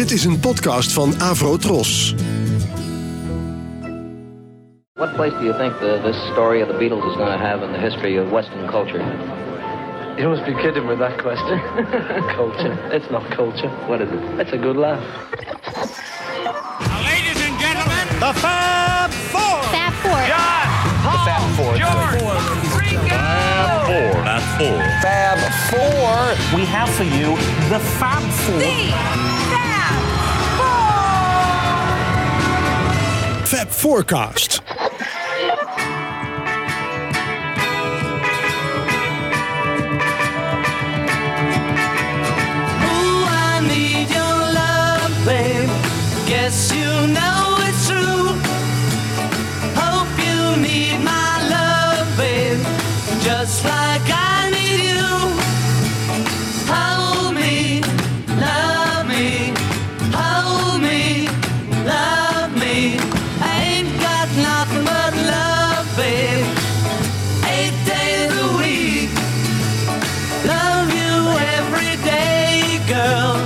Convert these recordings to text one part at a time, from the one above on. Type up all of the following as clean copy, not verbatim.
Dit is een podcast van Avrotros. What place do you think this story of the Beatles is going to have in the history of Western culture? You must be kidding with that question. Culture. It's not culture. What is it? It's a good laugh. Ladies and gentlemen, the Fab Four. Fab Four. John, Paul, the Fab Four. George, Ringo. Fab Four. Not four. Fab Four. We have for you the Fab Four. The Fab Four. Fab Forecast. Guess you know it's true. Hope you need my love, babe, just like I need you. Hold me, love me. Hold me, love me. I ain't got nothing but love, babe. 8 days a week. Love you every day, girl.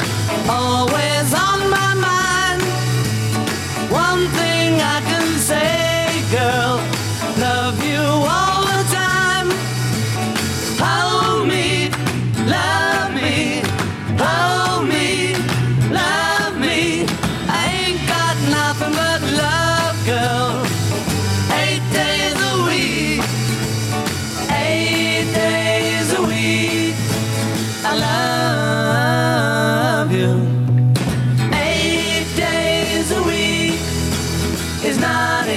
Always on my mind. One thing I can say, girl, love you all the time. Hold me, love me, I ain't got nothing but love, girl. 8 days a week, 8 days a week, I love you.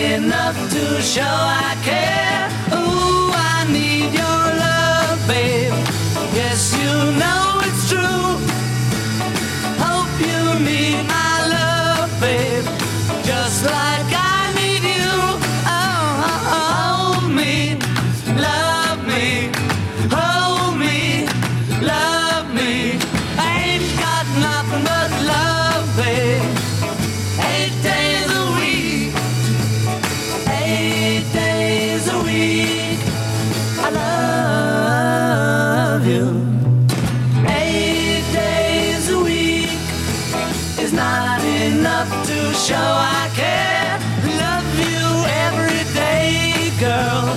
Enough to show I care. Ooh, I need your love, babe. Yes, you know it's true. Hope you meet my love, babe, just like I need you. Oh, hold me, love me. Hold me, love me. I ain't got nothing but love, babe. 8 days a week. 8 days a week, I love you. 8 days a week is not enough to show I care. Love you every day, girl.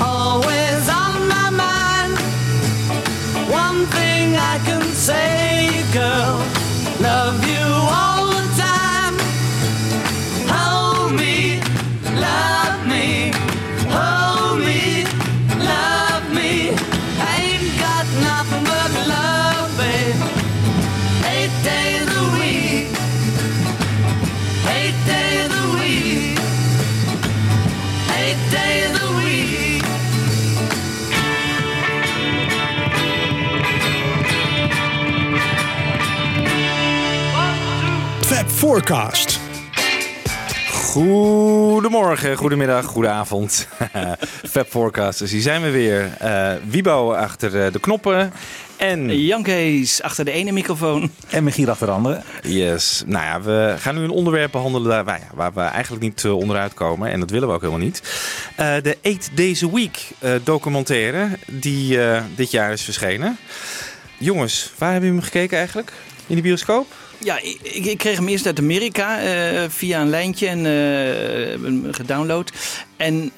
Always on my mind. One thing I can say, girl, love you all the time. Hold me, love me. Hold me, love me, I ain't got nothing but love, babe. 8 days a week, 8 days a week, 8 days a week. Fab Forecast. Goedemorgen, goedemiddag, goedenavond. Fab Forecasters, hier zijn we weer. Wiebo achter de knoppen. En Jan Kees achter de ene microfoon. En Michiel achter de andere. Yes. Nou ja, we gaan nu een onderwerp behandelen waar we eigenlijk niet onderuit komen. En dat willen we ook helemaal niet. De 8 Days a Week documentaire die dit jaar is verschenen. Jongens, waar hebben jullie hem gekeken eigenlijk? In de bioscoop? Ja, ik kreeg hem eerst uit Amerika via een lijntje en gedownload. En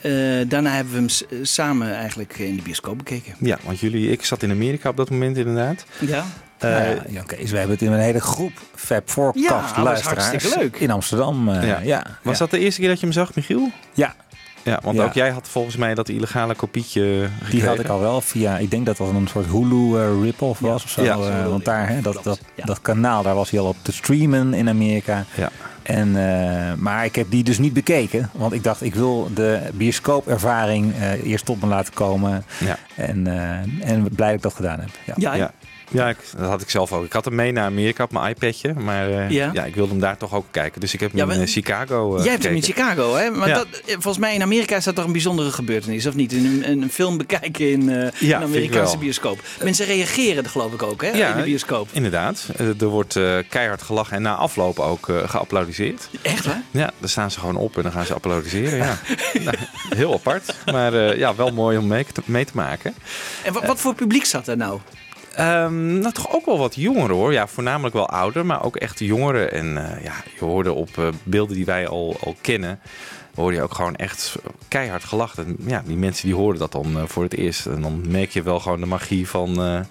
daarna hebben we hem samen eigenlijk in de bioscoop bekeken. Ja, want ik zat in Amerika op dat moment inderdaad. Ja. Kees, we hebben het in een hele groep Fab Forecast luisteraars leuk. In Amsterdam. Was dat de eerste keer dat je hem zag, Michiel? Ja. Ja, want ook jij had volgens mij dat illegale kopietje gekregen. Die had ik al wel via, ik denk dat dat een soort Hulu rip-off was of zo. Ja, want daar, dat kanaal, daar was hij al op te streamen in Amerika. Ja. En, maar ik heb die dus niet bekeken. Want ik dacht, ik wil de bioscoopervaring eerst tot me laten komen. Ja. En blij dat ik dat gedaan heb. Ja. Ja, dat had ik zelf ook. Ik had hem mee naar Amerika op mijn iPadje. Maar ik wilde hem daar toch ook kijken. Dus ik heb hem in Chicago gekeken. Jij hebt hem in Chicago, hè? Maar volgens mij in Amerika is dat toch een bijzondere gebeurtenis, of niet? Een film bekijken in een Amerikaanse bioscoop. Mensen reageren er geloof ik ook, hè? Ja, in de bioscoop. Inderdaad. Er wordt keihard gelachen en na afloop ook geapplaudiseerd. Echt, hè? Ja, daar staan ze gewoon op en dan gaan ze applaudisseren. Ja. Nou, heel apart. Maar wel mooi om mee te maken. En wat voor publiek zat daar nou? Nou, toch ook wel wat jongeren hoor. Ja, voornamelijk wel ouder, maar ook echt jongeren. En ja, je hoorde op beelden die wij al kennen, hoorde je ook gewoon echt keihard gelachen. En ja, die mensen die hoorden dat dan voor het eerst. En dan merk je wel gewoon de magie van de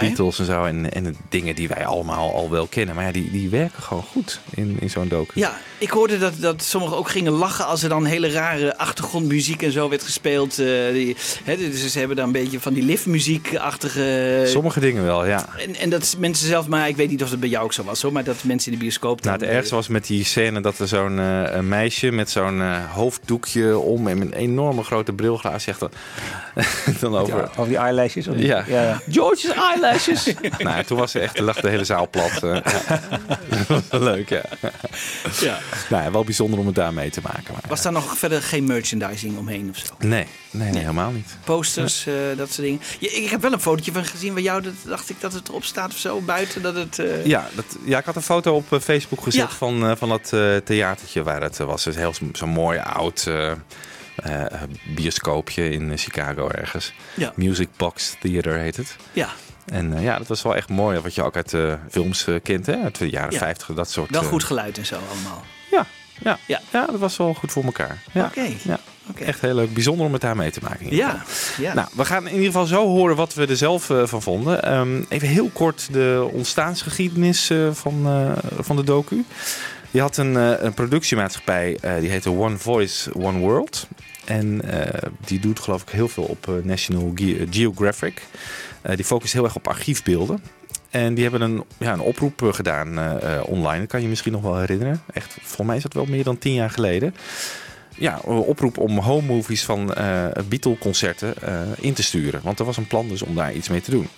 Beatles he? En zo. En de dingen die wij allemaal al wel kennen. Maar ja, die werken gewoon goed in zo'n docu. Ja, ik hoorde dat sommigen ook gingen lachen als er dan hele rare achtergrondmuziek en zo werd gespeeld. Dus ze hebben daar een beetje van die liftmuziek-achtige... Sommige dingen wel, ja. En dat mensen zelf... Maar ik weet niet of het bij jou ook zo was, hoor. Maar dat mensen in de bioscoop... Nou, het ergste was met die scène dat er zo'n meisje met zo'n hoofddoekje om en met een enorme grote brilglaas zegt dan over... Over die eyelashes? Of die? Ja. Ja. George's eyelashes! Nou, toen was ze echt, lag de hele zaal plat. Leuk, ja. Ja. Nou, wel bijzonder om het daar mee te maken. Maar, was daar nog verder geen merchandising omheen of zo? Nee, helemaal niet. Posters, dat soort dingen. Ik heb wel een fotootje van gezien bij jou. Dat dacht ik dat het erop staat of zo, buiten dat het... Ja, ik had een foto op Facebook gezet van dat theatertje waar het was. Dus heel zo'n mooi oud bioscoopje in Chicago ergens. Ja. Music Box Theater heet het. Ja. En ja, dat was wel echt mooi. Wat je ook uit films kent, hè? Uit de jaren 50, dat soort... Wel goed geluid en zo allemaal. Ja, dat was wel goed voor elkaar. Ja. Oké. Echt heel leuk. Bijzonder om het daar mee te maken. Ja. Nou, we gaan in ieder geval zo horen wat we er zelf van vonden. Even heel kort de ontstaansgeschiedenis van de docu. Je had een productiemaatschappij, die heette One Voice, One World. En die doet geloof ik heel veel op National Geographic. Die focust heel erg op archiefbeelden. En die hebben een oproep gedaan online. Dat kan je misschien nog wel herinneren. Echt, volgens mij is dat wel meer dan 10 jaar geleden. Ja, een oproep om home movies van Beatle-concerten in te sturen. Want er was een plan dus om daar iets mee te doen.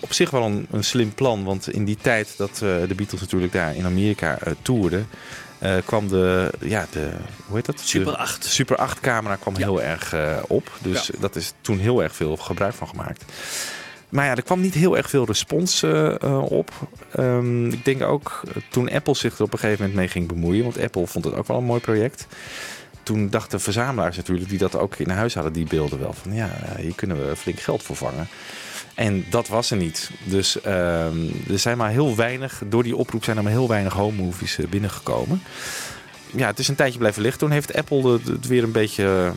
Op zich wel een slim plan, want in die tijd dat de Beatles natuurlijk daar in Amerika toerden, kwam de Super 8. Super 8 camera kwam heel erg op. Dus dat is toen heel erg veel gebruik van gemaakt. Maar ja, er kwam niet heel erg veel respons op. Ik denk ook toen Apple zich er op een gegeven moment mee ging bemoeien, want Apple vond het ook wel een mooi project. Toen dachten verzamelaars natuurlijk, die dat ook in huis hadden, die beelden wel van hier kunnen we flink geld voor vangen. En dat was er niet. Dus er zijn maar heel weinig, door die oproep zijn er maar heel weinig home movies binnengekomen. Ja, het is een tijdje blijven liggen. Toen heeft Apple het weer een beetje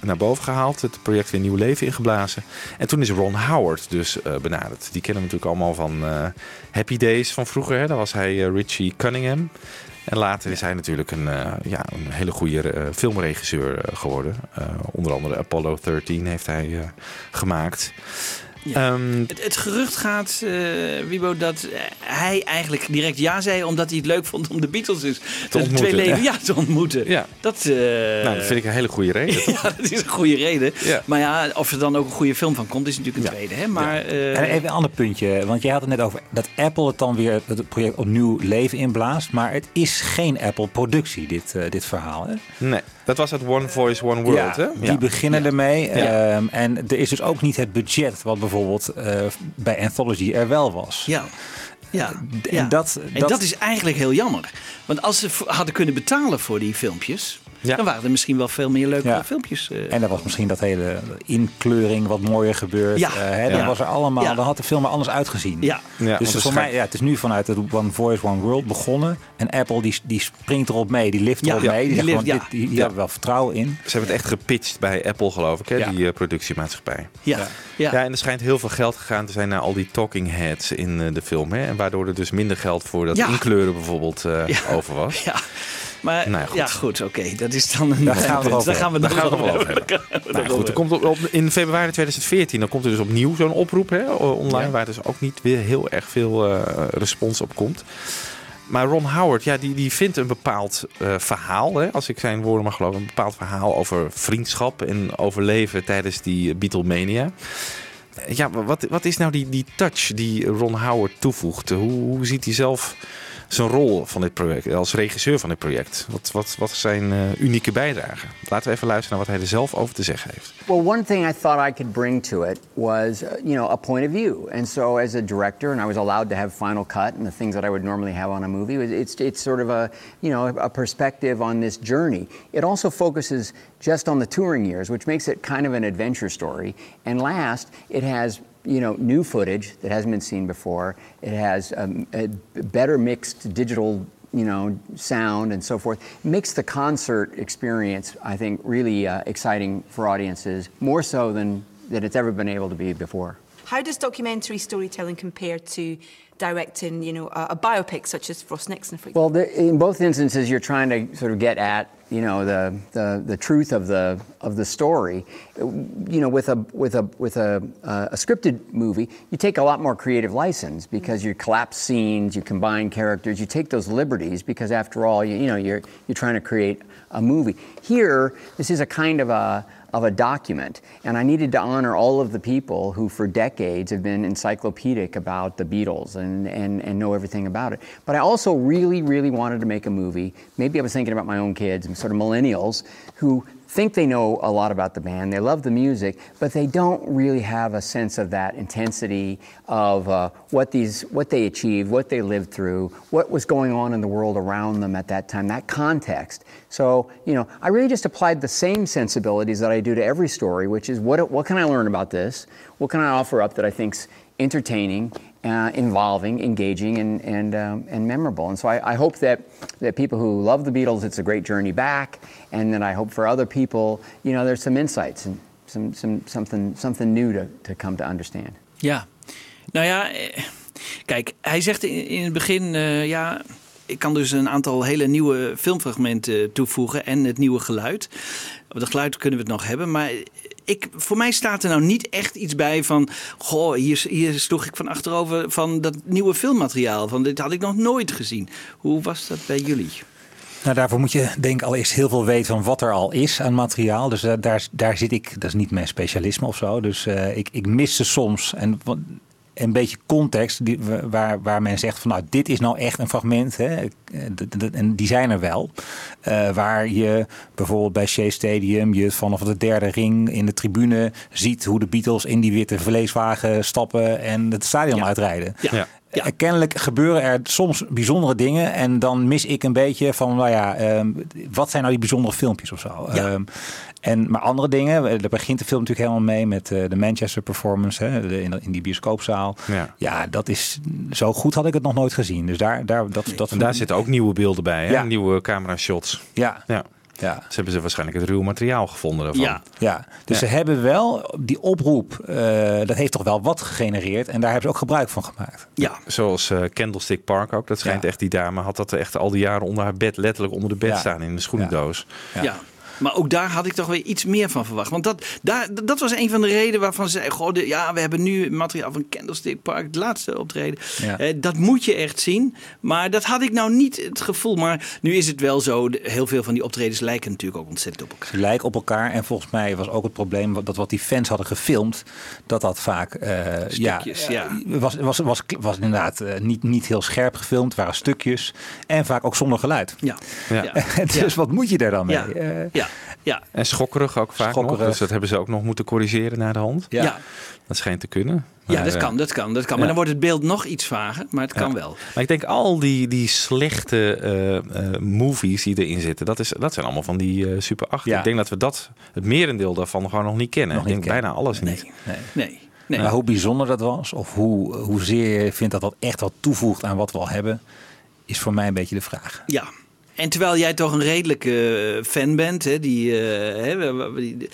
naar boven gehaald. Het project weer nieuw leven ingeblazen. En toen is Ron Howard dus benaderd. Die kennen we natuurlijk allemaal van Happy Days van vroeger. Hè? Daar was hij Richie Cunningham. En later is hij natuurlijk een hele goede filmregisseur geworden. Onder andere Apollo 13 heeft hij gemaakt. Ja. Het gerucht gaat, Wibo, dat hij eigenlijk direct ja zei omdat hij het leuk vond om de Beatles dus te ontmoeten. Te ontmoeten. Ja. Dat vind ik een hele goede reden. Ja, dat is een goede reden. Ja. Maar ja, of er dan ook een goede film van komt, is natuurlijk een tweede. Hè? Maar, even een ander puntje, want jij had het net over dat Apple het dan weer het project opnieuw leven inblaast. Maar het is geen Apple-productie, dit verhaal. Hè? Nee. Dat was het One Voice, One World, hè? Die beginnen ermee. Ja. En er is dus ook niet het budget wat bijvoorbeeld bij Anthology er wel was. Ja. En dat is eigenlijk heel jammer. Want als ze hadden kunnen betalen voor die filmpjes... Ja. Dan waren er misschien wel veel meer leuke filmpjes. En er was misschien dat hele inkleuring wat mooier gebeurd. Ja. Dan was er allemaal. Ja. Dan had de film er anders uitgezien. Ja. Ja, dus voor mij, het is nu vanuit het One Voice, One World begonnen. En Apple die springt erop mee, die lift erop mee. Die hebben wel vertrouwen in. Ze hebben het echt gepitcht bij Apple, geloof ik, hè? Ja. Die productiemaatschappij. Ja, en er schijnt heel veel geld gegaan te zijn naar al die talking heads in de film. Hè? En waardoor er dus minder geld voor dat inkleuren bijvoorbeeld over was. Ja. Maar nou goed, oké. Dat is dan een... Daar gaan we het nog over hebben. Nou, goed, er komt in februari 2014 dan komt er dus opnieuw zo'n oproep online... waar dus ook niet weer heel erg veel respons op komt. Maar Ron Howard, die vindt een bepaald verhaal... als ik zijn woorden mag geloven... een bepaald verhaal over vriendschap en overleven tijdens die Beatlemania... Ja, wat is nou die touch die Ron Howard toevoegt? Hoe ziet hij zelf zijn rol van dit project, als regisseur van dit project? Wat zijn unieke bijdragen? Laten we even luisteren naar wat hij er zelf over te zeggen heeft. Well, one thing I thought I could bring to it was, a point of view. And so as a director, and I was allowed to have final cut and the things that I would normally have on a movie, it's sort of a perspective on this journey. It also focuses just on the touring years, which makes it kind of an adventure story. And last, it has you know, new footage that hasn't been seen before. It has a better mixed digital, you know, sound and so forth. It makes the concert experience, I think, really exciting for audiences, more so than that it's ever been able to be before. How does documentary storytelling compare to directing, you know, a biopic such as Frost Nixon, for example? Well, in both instances, you're trying to sort of get at, you know, the truth of the story. You know, with a scripted movie, you take a lot more creative license because you collapse scenes, you combine characters, you take those liberties because, after all, you're trying to create a movie. Here, this is a kind of a document, and I needed to honor all of the people who for decades have been encyclopedic about the Beatles and know everything about it. But I also really, really wanted to make a movie. Maybe I was thinking about my own kids, sort of millennials, who think they know a lot about the band, they love the music, but they don't really have a sense of that intensity of what they achieved, what they lived through, what was going on in the world around them at that time, that context. So, you know, I really just applied the same sensibilities that I do to every story, which is what can I learn about this? What can I offer up that I think's entertaining, involving, engaging, and memorable. And so I hope that people who love the Beatles, it's a great journey back. And then I hope for other people, you know, there's some insights and something new to come to understand. Ja, nou ja, kijk, hij zegt in het begin, ja, ik kan dus een aantal hele nieuwe filmfragmenten toevoegen en het nieuwe geluid. Op dat geluid kunnen we het nog hebben, maar voor mij staat er nou niet echt iets bij van, goh, hier sloeg ik van achterover van dat nieuwe filmmateriaal. Van dit had ik nog nooit gezien. Hoe was dat bij jullie? Nou, daarvoor moet je denk ik allereerst heel veel weten van wat er al is aan materiaal. Dus daar zit ik, dat is niet mijn specialisme of zo. Dus ik miste soms een beetje context waar men zegt van, nou, dit is nou echt een fragment. Hè? En die zijn er wel. Waar je bijvoorbeeld bij Shea Stadium je vanaf de derde ring in de tribune ziet hoe de Beatles in die witte vleeswagen stappen en het stadion uitrijden. Ja. Ja. Ja. Kennelijk gebeuren er soms bijzondere dingen en dan mis ik een beetje van, nou ja, wat zijn nou die bijzondere filmpjes of zo? Ja. Maar andere dingen, daar begint de film natuurlijk helemaal mee met de Manchester performance, hè, in die bioscoopzaal. Ja. Ja, dat is, zo goed had ik het nog nooit gezien. Dus daar zitten ook nieuwe beelden bij, hè? Ja. Nieuwe camera shots. Ja. Ja. Ja. Dus hebben ze waarschijnlijk het ruw materiaal gevonden daarvan. Ja, ja. Dus ze hebben wel die oproep, dat heeft toch wel wat gegenereerd. En daar hebben ze ook gebruik van gemaakt. Ja, zoals Candlestick Park ook. Dat schijnt echt, die dame had dat echt al die jaren onder haar bed, letterlijk onder de bed staan in de schoenendoos. Ja. Ja. Ja. Maar ook daar had ik toch weer iets meer van verwacht. Want dat was een van de redenen waarvan ze zeiden, goh, we hebben nu materiaal van Candlestick Park, het laatste optreden. Ja. Dat moet je echt zien. Maar dat had ik nou niet het gevoel. Maar nu is het wel zo, heel veel van die optredens lijken natuurlijk ook ontzettend op elkaar. Ze lijken op elkaar. En volgens mij was ook het probleem dat wat die fans hadden gefilmd, dat vaak stukjes, was inderdaad niet heel scherp gefilmd. Waren stukjes. En vaak ook zonder geluid. Ja. Ja. Ja. Dus wat moet je daar dan mee? Ja. En schokkerig ook vaak nog. Dus dat hebben ze ook nog moeten corrigeren naar de hand. Ja. Ja. Dat schijnt te kunnen. Maar, ja, dat kan. Maar dan wordt het beeld nog iets vager, maar het kan wel. Maar ik denk al die slechte movies die erin zitten, dat zijn allemaal van die Super 8. Ja. Ik denk dat we het merendeel daarvan gewoon nog niet kennen. Bijna alles niet. Nee. Maar hoe bijzonder dat was, of hoezeer je vindt dat echt wat toevoegt aan wat we al hebben, is voor mij een beetje de vraag. Ja. En terwijl jij toch een redelijke fan bent, hè,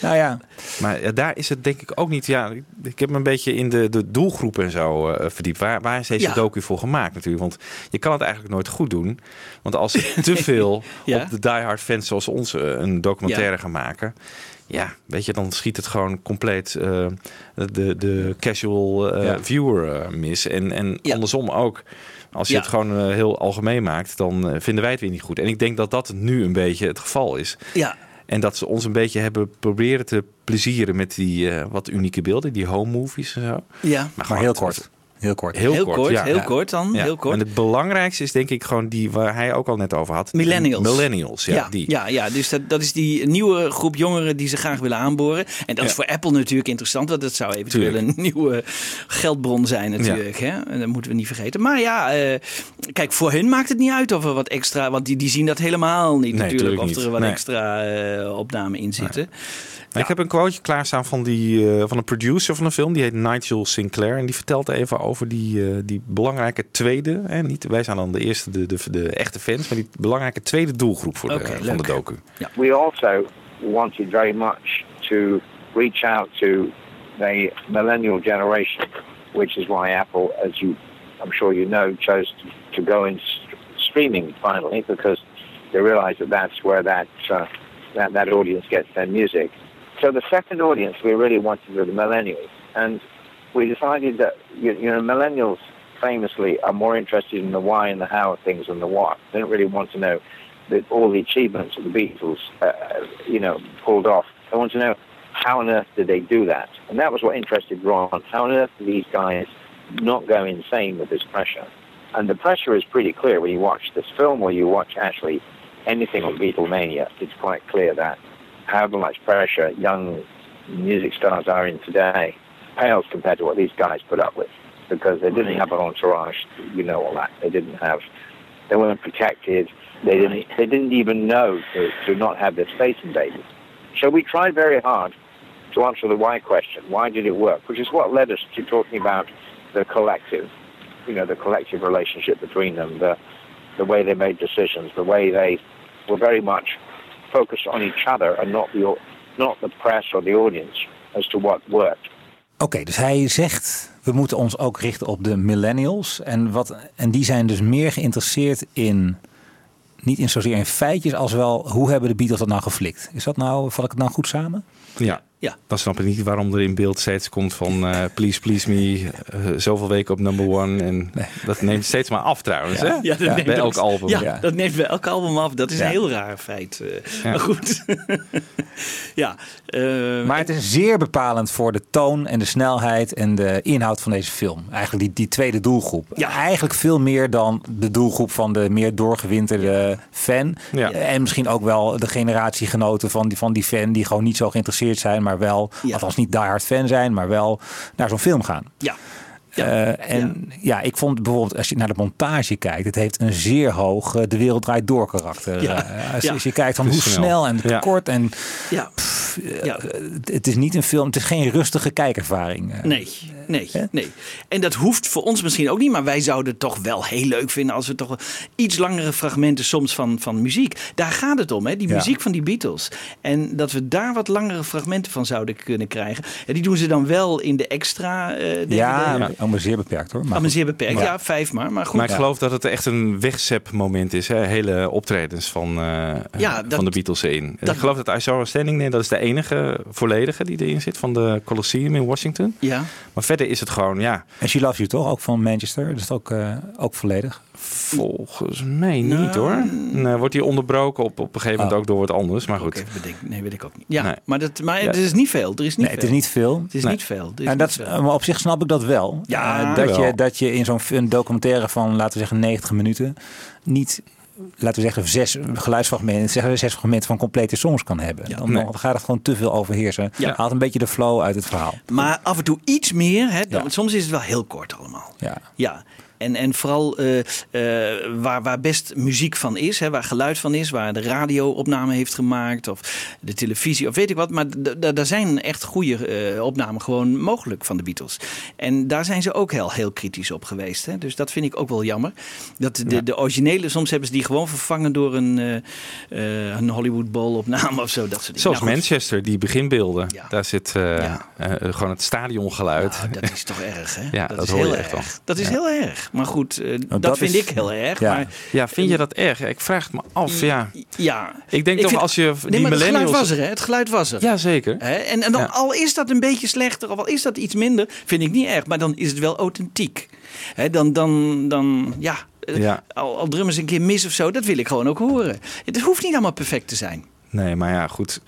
nou ja. Maar daar is het denk ik ook niet. Ja, ik heb me een beetje in de doelgroep en zo verdiept. Waar is deze docu voor gemaakt natuurlijk? Want je kan het eigenlijk nooit goed doen. Want als te veel op de diehard fans zoals ons een documentaire gaan maken, ja, weet je, dan schiet het gewoon compleet de casual viewer mis. En andersom ook. Als je het gewoon heel algemeen maakt, dan vinden wij het weer niet goed. En ik denk dat dat nu een beetje het geval is. Ja. En dat ze ons een beetje hebben proberen te plezieren met die wat unieke beelden, die home movies en zo. Ja. Maar heel kort. Heel kort. Heel kort. En het belangrijkste is denk ik gewoon die waar hij ook al net over had. Millennials. Dus dat is die nieuwe groep jongeren die ze graag willen aanboren. En dat is voor Apple natuurlijk interessant. Want dat zou eventueel een nieuwe geldbron zijn natuurlijk. Ja. Hè? En dat moeten we niet vergeten. Maar kijk, voor hun maakt het niet uit of er wat extra... Want die zien dat helemaal niet natuurlijk. Of er wat extra opnamen in zitten. Ja. Ik heb een quoteje klaarstaan van een producer van een film. Die heet Nigel Sinclair. En die vertelt even over die belangrijke tweede. Wij zijn dan de eerste, de echte fans. Maar die belangrijke tweede doelgroep voor van de docu. Ja. We also wanted very much to reach out to the millennial generation. Which is why Apple, as you, I'm sure you know, chose to go in streaming finally. Because they realized that that's where that audience gets their music. So the second audience we really wanted were the millennials, and we decided that millennials famously are more interested in the why and the how of things than the what. They don't really want to know that all the achievements of the Beatles, pulled off. They want to know how on earth did they do that, and that was what interested Ron. How on earth did these guys not go insane with this pressure? And the pressure is pretty clear when you watch this film or you watch actually anything on Beatlemania. It's quite clear that. However much pressure young music stars are in today pales compared to what these guys put up with, because they didn't have an entourage, all that. They weren't protected. They didn't even know to not have their space invaded. So we tried very hard to answer the why question. Why did it work? Which is what led us to talking about the collective, the collective relationship between them, the way they made decisions, the way they were very much focus on each other and not the press or the audience as to what worked. Oké, dus hij zegt we moeten ons ook richten op de millennials en die zijn dus meer geïnteresseerd in niet in zozeer in feitjes als wel hoe hebben de Beatles dat nou geflikt? Is dat nou, val ik het nou goed samen? Ja. Dan snap ik niet waarom er in beeld steeds komt van Please Please Me, zoveel weken op number one. En dat neemt steeds maar af trouwens. Hè? Ja, bij elk album. Ja, dat neemt bij elk album af. Dat is een heel raar feit. Maar goed. Maar het is zeer bepalend voor de toon en de snelheid en de inhoud van deze film. Eigenlijk die tweede doelgroep. Ja. Eigenlijk veel meer dan de doelgroep van de meer doorgewinterde fan. Ja. En misschien ook wel de generatiegenoten van die fan die gewoon niet zo geïnteresseerd zijn. Maar wel, althans niet die hard fan zijn, maar wel naar zo'n film gaan. Ja. Ik vond bijvoorbeeld, als je naar de montage kijkt, het heeft een zeer hoog De Wereld Draait Door karakter. Ja. Als je kijkt van hoe snel en kort en... Ja. Het is niet een film, het is geen rustige kijkervaring. Nee. En dat hoeft voor ons misschien ook niet, maar wij zouden het toch wel heel leuk vinden als we toch iets langere fragmenten soms van muziek. Daar gaat het om, hè? Die muziek van die Beatles. En dat we daar wat langere fragmenten van zouden kunnen krijgen. En die doen ze dan wel in de extra DVD. Maar zeer beperkt hoor. Maar 5 maar. Maar goed. Maar ik geloof dat het echt een wegzep moment is. Hè? Hele optredens van de Beatles erin. Ik geloof dat I Saw Her Standing, dat is de enige volledige die erin zit van de Colosseum in Washington. Ja. Maar verder is het gewoon, En She Loves You toch? Ook van Manchester. Dat is ook volledig. Volgens mij niet hoor. Nee, wordt die onderbroken op een gegeven moment ook door wat anders. Maar goed. Nee, weet ik ook niet. Ja, nee. Maar het is niet veel. Het is niet veel. En dat is, maar op zich snap ik dat wel. Ja, dat je in zo'n documentaire van, laten we zeggen, 90 minuten niet... Laten we zeggen 6 geluidsfragmenten, 6 fragmenten van complete songs kan hebben. Dan gaat het gewoon te veel overheersen. Ja. Haalt een beetje de flow uit het verhaal. Maar af en toe iets meer. Hè? Soms is het wel heel kort allemaal. Ja. En vooral waar best muziek van is, hè, waar geluid van is, waar de radio opname heeft gemaakt of de televisie of weet ik wat. Maar daar zijn echt goede opnamen gewoon mogelijk van de Beatles. En daar zijn ze ook heel kritisch op geweest. Hè. Dus dat vind ik ook wel jammer. Dat de originele, soms hebben ze die gewoon vervangen door een Hollywood Bowl opname of zo. Dat soort dingen. Zoals Manchester, die beginbeelden. Ja. Daar zit gewoon het stadiongeluid. Nou, dat is toch erg, hè? Ja, dat is heel erg. Dat is heel erg. Maar goed, dat vind ik heel erg. Ja. Maar, vind je dat erg? Ik vraag het me af. Ja. Ik denk toch als je die millennials... Het geluid was er, hè? Het geluid was er. Ja, zeker. En dan, al is dat een beetje slechter of al is dat iets minder, vind ik niet erg. Maar dan is het wel authentiek. Hè? Al drummen ze een keer mis of zo, dat wil ik gewoon ook horen. Het hoeft niet allemaal perfect te zijn. Nee, maar ja, goed.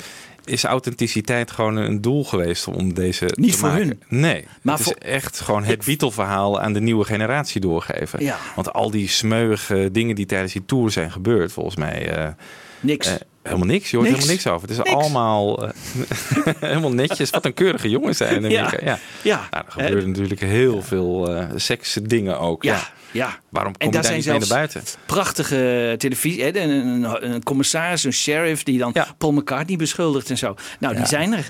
is authenticiteit gewoon een doel geweest om deze niet te voor maken. Hun. Nee, maar het is echt gewoon het Beatle-verhaal aan de nieuwe generatie doorgeven. Ja. Want al die smeuige dingen die tijdens die tour zijn gebeurd, volgens mij... niks. Helemaal niks, je hoort helemaal niks over. Het is allemaal helemaal netjes. Wat een keurige jongens zijn. Ja. Nou, er gebeurde natuurlijk heel veel seksdingen ook. Ja. Waarom kom je daar niet mee naar buiten? Prachtige televisie. Een commissaris, een sheriff die dan Paul McCartney beschuldigt en zo. Nou, die zijn er.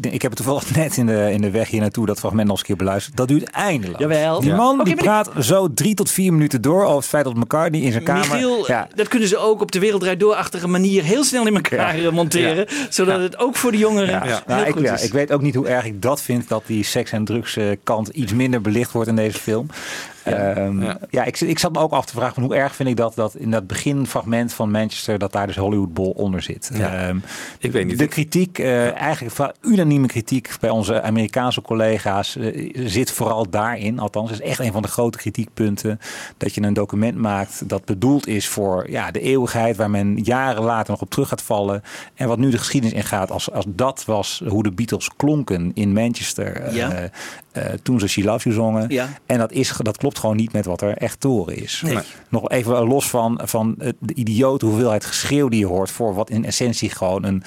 Ik heb het toevallig net in de weg hier naartoe dat fragment nog eens een keer beluisterd. Dat duurt eindeloos. Jawel. Die man die praat zo 3 tot 4 minuten door over het feit dat McCartney in zijn kamer... Michiel, dat kunnen ze ook op de Wereld Draait Door-achtige manier heel snel in elkaar monteren. Zodat het ook voor de jongeren heel goed is. Ik weet ook niet hoe erg ik dat vind, dat die seks- en drugskant iets minder belicht wordt in deze film. Ik zat me ook af te vragen van hoe erg vind ik dat in dat beginfragment van Manchester, dat daar dus Hollywood Bowl onder zit. Ja. Ik weet niet. De kritiek, eigenlijk unanieme kritiek bij onze Amerikaanse collega's zit vooral daarin. Althans, is echt een van de grote kritiekpunten dat je een document maakt dat bedoeld is voor de eeuwigheid, waar men jaren later nog op terug gaat vallen. En wat nu de geschiedenis ingaat, als dat was hoe de Beatles klonken in Manchester toen ze She Loves You zongen. Ja. En dat klopt gewoon niet met wat er echt te horen is. Nee. Nog even los van de idiote hoeveelheid geschreeuw die je hoort voor wat in essentie gewoon een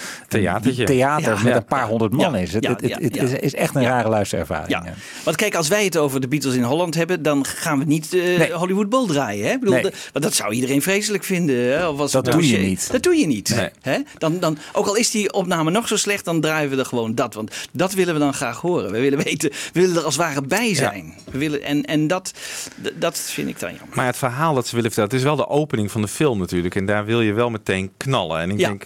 theater met een paar honderd man is. Het is echt een rare luisterervaring. Ja. Ja. Want kijk, als wij het over de Beatles in Holland hebben, dan gaan we niet Hollywood Bowl draaien. Hè? Ik bedoel, want dat zou iedereen vreselijk vinden. Hè? Of was dat doe je niet. Dat doe je niet. Nee. Hè? Dan, ook al is die opname nog zo slecht, dan draaien we er gewoon dat. Want dat willen we dan graag horen. We willen weten, we willen er als het ware bij zijn. Ja. We willen, en dat vind ik dan jammer. Maar het verhaal dat ze willen vertellen, het is wel de opening van de film natuurlijk. En daar wil je wel meteen knallen. En ik denk,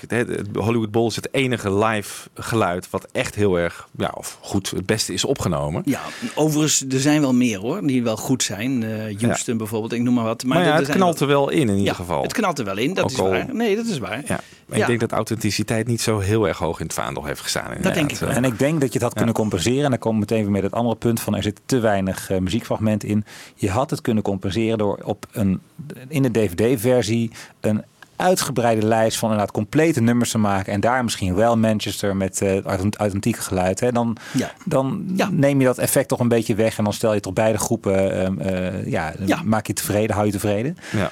Hollywood Bowl is het enige live geluid wat echt heel erg, of goed, het beste is opgenomen. Ja, overigens, er zijn wel meer hoor, die wel goed zijn. Houston bijvoorbeeld, ik noem maar wat. Maar het knalt er wel in ieder geval. Het knalt er wel in, dat is waar. Nee, dat is waar. Ja. Maar ik denk dat authenticiteit niet zo heel erg hoog in het vaandel heeft gestaan. Inderdaad. Dat denk ik wel. En ik denk dat je dat had kunnen compenseren. En dan komen we meteen weer met het andere punt van er zit te weinig muziekfragment in. Je had het kunnen compenseren door in de DVD-versie een uitgebreide lijst van inderdaad complete nummers te maken en daar misschien wel Manchester met authentieke geluid. Hè? Dan neem je dat effect toch een beetje weg en dan stel je toch beide groepen maak je tevreden, hou je tevreden. Ja.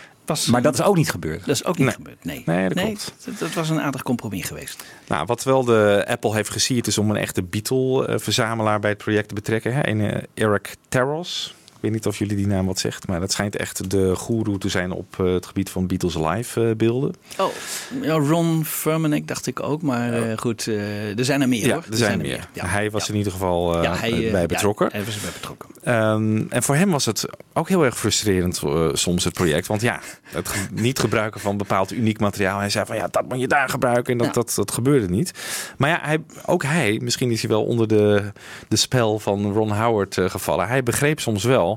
Maar dat is ook niet gebeurd. Dat is ook niet gebeurd, nee. Dat klopt. Dat was een aardig compromis geweest. Nou, wat wel de Apple heeft gesierd is om een echte Beatle-verzamelaar bij het project te betrekken. Hè? Eric Teros. Ik weet niet of jullie die naam wat zegt, maar dat schijnt echt de goeroe te zijn op het gebied van Beatles live beelden. Ron Howard dacht ik ook, maar goed, er zijn er meer hoor. Er zijn er meer. Ja. Hij was in ieder geval bij betrokken. Hij was erbij betrokken. En voor hem was het ook heel erg frustrerend soms het project, want het niet gebruiken van bepaald uniek materiaal. Hij zei van dat moet je daar gebruiken en dat gebeurde niet. Maar hij, misschien is hij wel onder de spel van Ron Howard gevallen. Hij begreep soms wel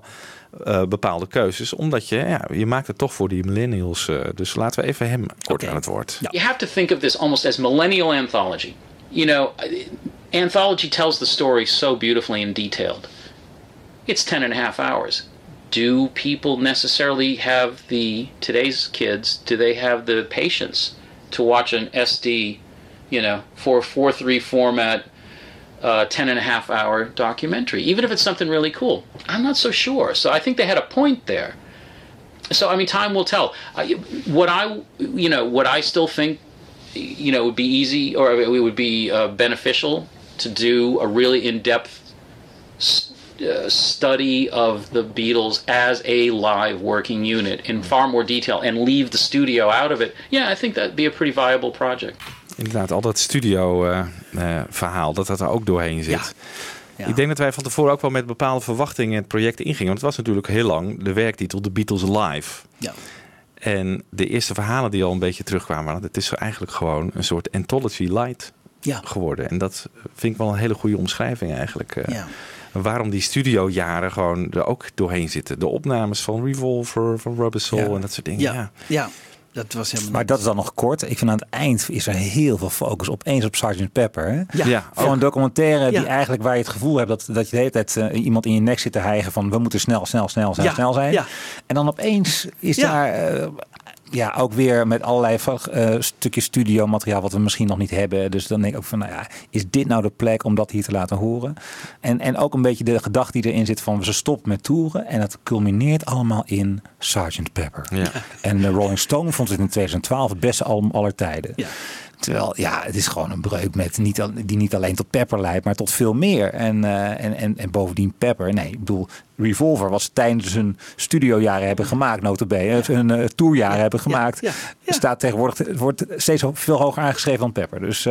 bepaalde keuzes, omdat je maakt het toch voor die millennials. Dus laten we even hem kort aan het woord. You have to think of this almost as millennial anthology. You know, anthology tells the story so beautifully and detailed. It's 10.5 hours. Do people necessarily have today's kids? Do they have the patience to watch an SD, 4:3 format? 10.5 hour documentary, even if it's something really cool. I'm not so sure. So I think they had a point there. So I mean, time will tell. What I still think, would be easy or it would be beneficial to do a really in-depth study of the Beatles as a live working unit in far more detail and leave the studio out of it. Yeah, I think that'd be a pretty viable project. Inderdaad, al dat studio-verhaal, dat er ook doorheen zit. Ja. Ja. Ik denk dat wij van tevoren ook wel met bepaalde verwachtingen het project ingingen. Want het was natuurlijk heel lang de werktitel The Beatles Live. Ja. En de eerste verhalen die al een beetje terugkwamen, het is eigenlijk gewoon een soort anthology light geworden. En dat vind ik wel een hele goede omschrijving eigenlijk. Ja. Waarom die studiojaren gewoon er ook doorheen zitten. De opnames van Revolver, van Rubber Soul en dat soort dingen. Ja. Dat was helemaal maar dat is dan nog kort. Ik vind aan het eind is er heel veel focus opeens op Sgt. Pepper. Hè? Voor een documentaire die eigenlijk waar je het gevoel hebt dat je de hele tijd iemand in je nek zit te hijgen van we moeten snel zijn. En dan opeens is daar ja, ook weer met allerlei stukjes studio materiaal wat we misschien nog niet hebben. Dus dan denk ik ook van, nou ja, is dit nou de plek om dat hier te laten horen? En ook een beetje de gedachte die erin zit van, ze stopt met toeren en het culmineert allemaal in Sgt. Pepper. Ja. En Rolling Stone vond het in 2012 het beste album aller tijden. Ja. Terwijl, ja, het is gewoon een breuk met die niet alleen tot Pepper leidt, maar tot veel meer. En bovendien Pepper. Nee, ik bedoel, Revolver was tijdens hun studiojaren hebben gemaakt, nota bene. Hun tourjaren hebben gemaakt. Ja. Staat tegenwoordig, wordt steeds veel hoger aangeschreven dan Pepper. Dus,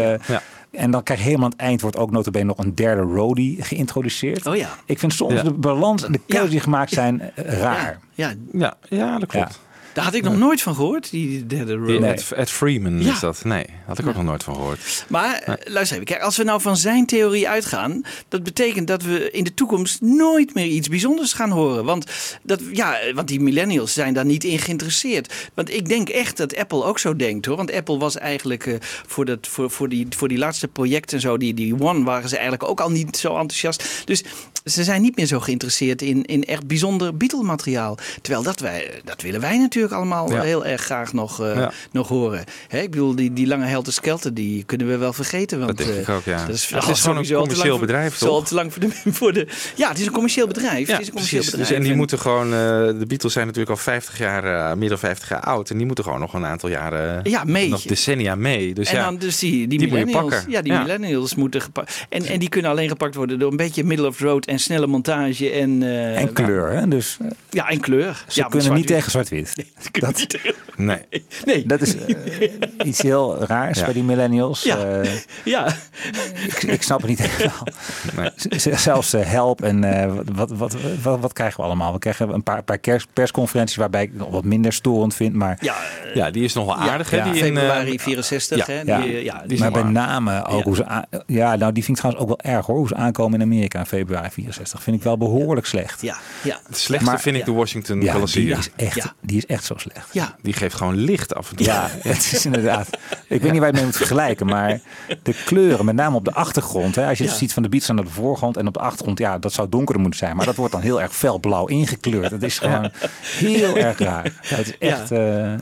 en dan krijg je helemaal aan het eind, wordt ook nota bene nog een derde roadie geïntroduceerd. Oh ja. Ik vind soms de balans en de keuzes die gemaakt zijn raar. Ja, dat klopt. Ja. Daar had ik nog nooit van gehoord, die derde road. Nee. Ed Freeman is dat. Nee, had ik ook nog nooit van gehoord. Maar luister even, kijk, als we nou van zijn theorie uitgaan, dat betekent dat we in de toekomst nooit meer iets bijzonders gaan horen. Want die millennials zijn daar niet in geïnteresseerd. Want ik denk echt dat Apple ook zo denkt, hoor. Want Apple was eigenlijk voor die laatste projecten en zo, die One, waren ze eigenlijk ook al niet zo enthousiast. Dus ze zijn niet meer zo geïnteresseerd in echt bijzonder Beatle-materiaal. Terwijl dat willen wij natuurlijk allemaal heel erg graag nog horen. Hè, ik bedoel, die lange helter-skelter, die kunnen we wel vergeten. Want, dat denk ik ook, ja. Het is gewoon een commercieel bedrijf, toch? Het is een commercieel bedrijf. Ja, precies. Dus, en die moeten gewoon... de Beatles zijn natuurlijk al 50 jaar, meer dan 50 jaar oud. En die moeten gewoon nog een aantal jaren... nog decennia mee. Dus, en dan dus die millennials moet je pakken. Ja, die millennials moeten gepakt... En die kunnen alleen gepakt worden door een beetje middle of the road en snelle montage en kleur, hè? Dus, ja, en kleur. Ze kunnen niet tegen zwart-wit. Nee. Dat is iets heel raars bij die millennials. Ja. Ik snap het niet helemaal. Nee. Zelfs help en wat krijgen we allemaal? We krijgen een paar persconferenties waarbij ik nog wat minder storend vind. Maar ja, die is nog wel aardig. Ja, die februari 64. Maar bij name ook hoe ze... nou, die vind ik trouwens ook wel erg, hoor. Hoe ze aankomen in Amerika in februari 64. Vind ik wel behoorlijk slecht. Ja. Het slechtste vind ik de Washington Coliseum. Die is echt zo slecht. Ja. Die geeft gewoon licht af en toe. Ja, het is inderdaad. Ik weet niet waar je mee moet vergelijken, maar de kleuren, met name op de achtergrond. Hè, als je het ziet van de Beatles aan de voorgrond en op de achtergrond, dat zou donkerder moeten zijn. Maar dat wordt dan heel erg felblauw ingekleurd. Dat is gewoon heel erg raar. Ja, het is echt,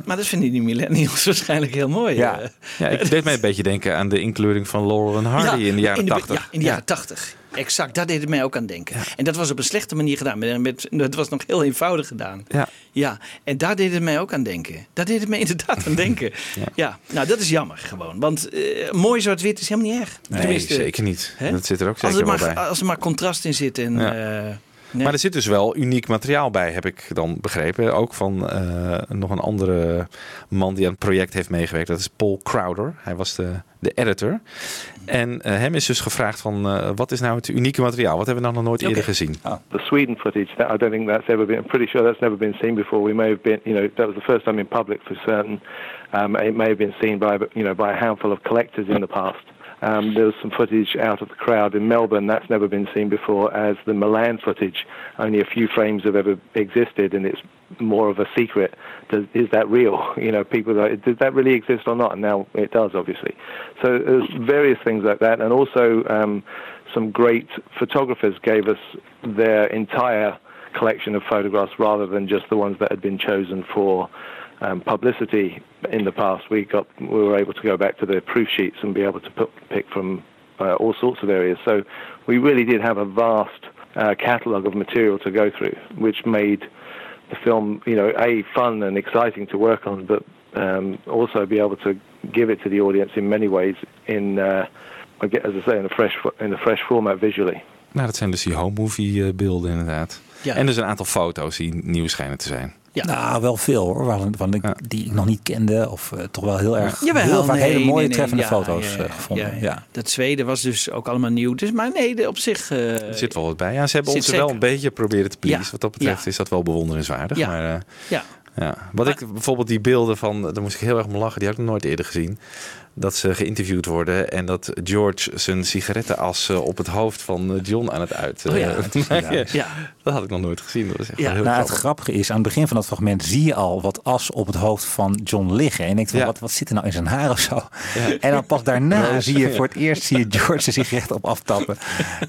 maar dat vinden die millennials waarschijnlijk heel mooi. Ja. Ja, ik deed mij een beetje denken aan de inkleuring van Laurel en Hardy in de jaren 80. Ja, in de jaren 80. Exact, daar deed het mij ook aan denken. Ja. En dat was op een slechte manier gedaan. Het was nog heel eenvoudig gedaan. Ja, en daar deed het mij ook aan denken. Daar deed het mij inderdaad aan denken. Ja. Nou, dat is jammer gewoon. Want mooi zwart-wit is helemaal niet erg. Nee, zeker niet. Hè? Dat zit er ook zeker wel bij. Als er maar contrast in zit en... Ja. Nee. Maar er zit dus wel uniek materiaal bij, heb ik dan begrepen. Ook van nog een andere man die aan het project heeft meegewerkt. Dat is Paul Crowder. Hij was de editor. En hem is dus gevraagd van wat is nou het unieke materiaal? Wat hebben we nou nog nooit eerder gezien? The Sweden footage, I don't think that's ever been. I'm pretty sure that's never been seen before. We may have been, that was the first time in public for certain. It may have been seen by a handful of collectors in the past. There was some footage out of the crowd in Melbourne that's never been seen before, as the Milan footage. Only a few frames have ever existed, and it's more of a secret. Is that real? People are like, did that really exist or not? And now it does, obviously. So there's various things like that, and also some great photographers gave us their entire collection of photographs rather than just the ones that had been chosen for publicity in the past. We were able to go back to the proof sheets and be able to pick from all sorts of areas. So we really did have a vast catalogue of material to go through, which made the film, fun and exciting to work on, but also be able to give it to the audience in many ways. In a fresh format visually. Nou, dat zijn dus die home movie beelden inderdaad. Ja. En dus een aantal foto's die nieuw schijnen te zijn. Ja. Nou, wel veel hoor, want die ik nog niet kende of toch wel heel erg heel vaak hele mooie treffende foto's gevonden. Ja. Dat Zweden was dus ook allemaal nieuw, dus, maar nee, op zich... er zit wel wat bij. Ja, ze hebben ons wel een beetje proberen te pleasen. Ja. Wat dat betreft is dat wel bewonderenswaardig. Ja. Maar, wat ik bijvoorbeeld die beelden van, daar moest ik heel erg om lachen, die had ik nog nooit eerder gezien. dat ze geïnterviewd worden en dat George zijn sigarettenas op het hoofd van John aan het uit. Dat had ik nog nooit gezien. Dat is echt heel grappig. Het grappige is, aan het begin van dat fragment zie je al wat as op het hoofd van John liggen. En je denkt, wat zit er nou in zijn haar of zo? Ja. En dan pas daarna zie je voor het eerst George zijn sigaret op aftappen.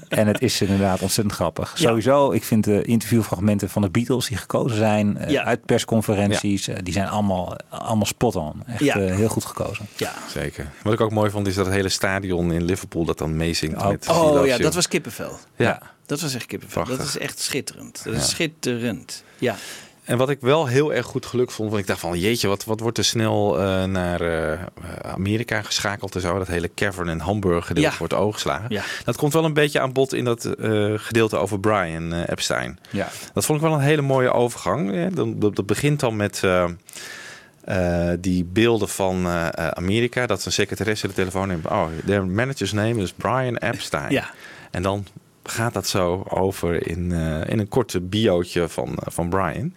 En het is inderdaad ontzettend grappig. Ja. Sowieso, ik vind de interviewfragmenten van de Beatles die gekozen zijn uit persconferenties, die zijn allemaal spot on. Echt heel goed gekozen. Ja, zeker. Wat ik ook mooi vond is dat het hele stadion in Liverpool dat dan meezingt. Oh ja, dat was kippenvel. Ja. Dat was echt kippenvel. Prachtig. Dat is echt schitterend. Dat is schitterend. Ja. En wat ik wel heel erg goed geluk vond, want ik dacht van jeetje, wat wordt er snel naar Amerika geschakeld en zo. Dat hele Cavern en Hamburg gedeelte wordt overgeslagen. Ja. Dat komt wel een beetje aan bod in dat gedeelte over Brian Epstein. Ja. Dat vond ik wel een hele mooie overgang. Hè? Dat begint dan met... die beelden van Amerika, dat zijn secretaresse de telefoon neemt. Oh, their manager's name is Brian Epstein. Ja. En dan gaat dat zo over in een korte biootje van Brian.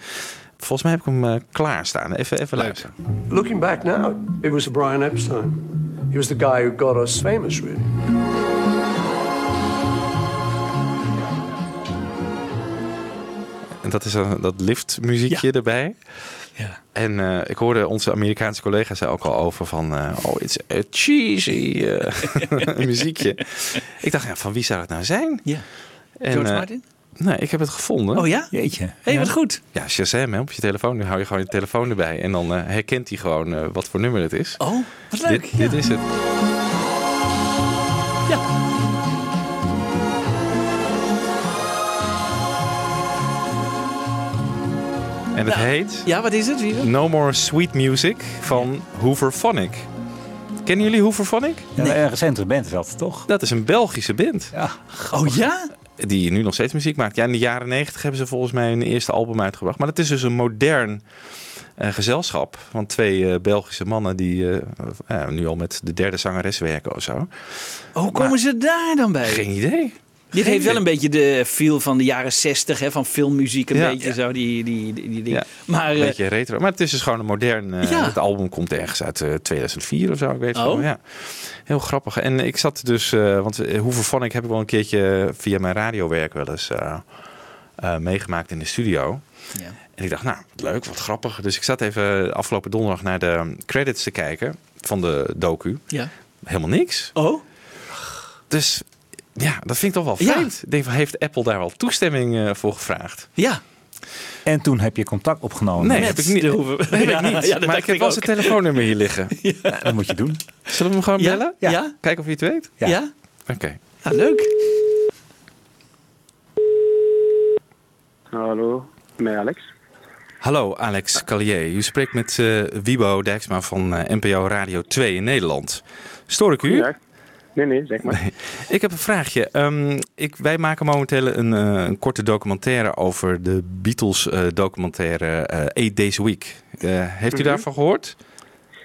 Volgens mij heb ik hem klaarstaan. Even luisteren. Looking back now, it was Brian Epstein. He was the guy who got us famous, really. En dat is dat liftmuziekje erbij. Ja. En ik hoorde onze Amerikaanse collega's daar ook al over van... it's a cheesy muziekje. Ik dacht, van wie zou het nou zijn? Ja. En, George Martin? Nee, ik heb het gevonden. Oh ja? Jeetje. Hé, wat goed. Ja, Shazam, hè, op je telefoon. Nu hou je gewoon je telefoon erbij. En dan herkent hij gewoon wat voor nummer het is. Oh, wat leuk. Dit is het. Ja. En het heet... Ja, wat is het? No More Sweet Music van Hooverphonic. Kennen jullie Hooverphonic? Ja, nee. Een recente band is dat, toch? Dat is een Belgische band. Ja. Oh ja? Die nu nog steeds muziek maakt. Ja, in de jaren 90 hebben ze volgens mij hun eerste album uitgebracht. Maar het is dus een modern gezelschap van twee Belgische mannen... die nu al met de derde zangeres werken of zo. Hoe komen ze daar dan bij? Geen idee. Dit heeft wel een beetje de feel van de jaren 60, hè, van filmmuziek, een beetje zo, die ding. Ja, maar, een beetje retro. Maar het is dus gewoon een modern... Het album komt ergens uit 2004 of zo, ik weet het wel. Ja. Heel grappig. En ik zat dus... want Hooverphonic heb ik wel een keertje via mijn radiowerk wel eens meegemaakt in de studio. Ja. En ik dacht, nou, leuk, wat grappig. Dus ik zat even afgelopen donderdag naar de credits te kijken van de docu. Ja. Helemaal niks. Oh. Dus... Ja, dat vind ik toch wel vreemd. Ja. Ik denk, heeft Apple daar wel toestemming voor gevraagd? Ja. En toen heb je contact opgenomen. Nee, heb ik niet. Maar ik heb wel zijn telefoonnummer hier liggen. Ja, dat moet je doen. Zullen we hem gewoon bellen? Ja. Ja. Kijken of je het weet? Ja. Oké. Ja, leuk. Hallo, met Alex. Hallo, Alex Callier. U spreekt met Wibo Dijksma van NPO Radio 2 in Nederland. Stoor ik u? Ja. Nee, zeg maar. Nee. Ik heb een vraagje. Wij maken momenteel een korte documentaire over de Beatles documentaire Eight Days a Week. Heeft u daarvan gehoord?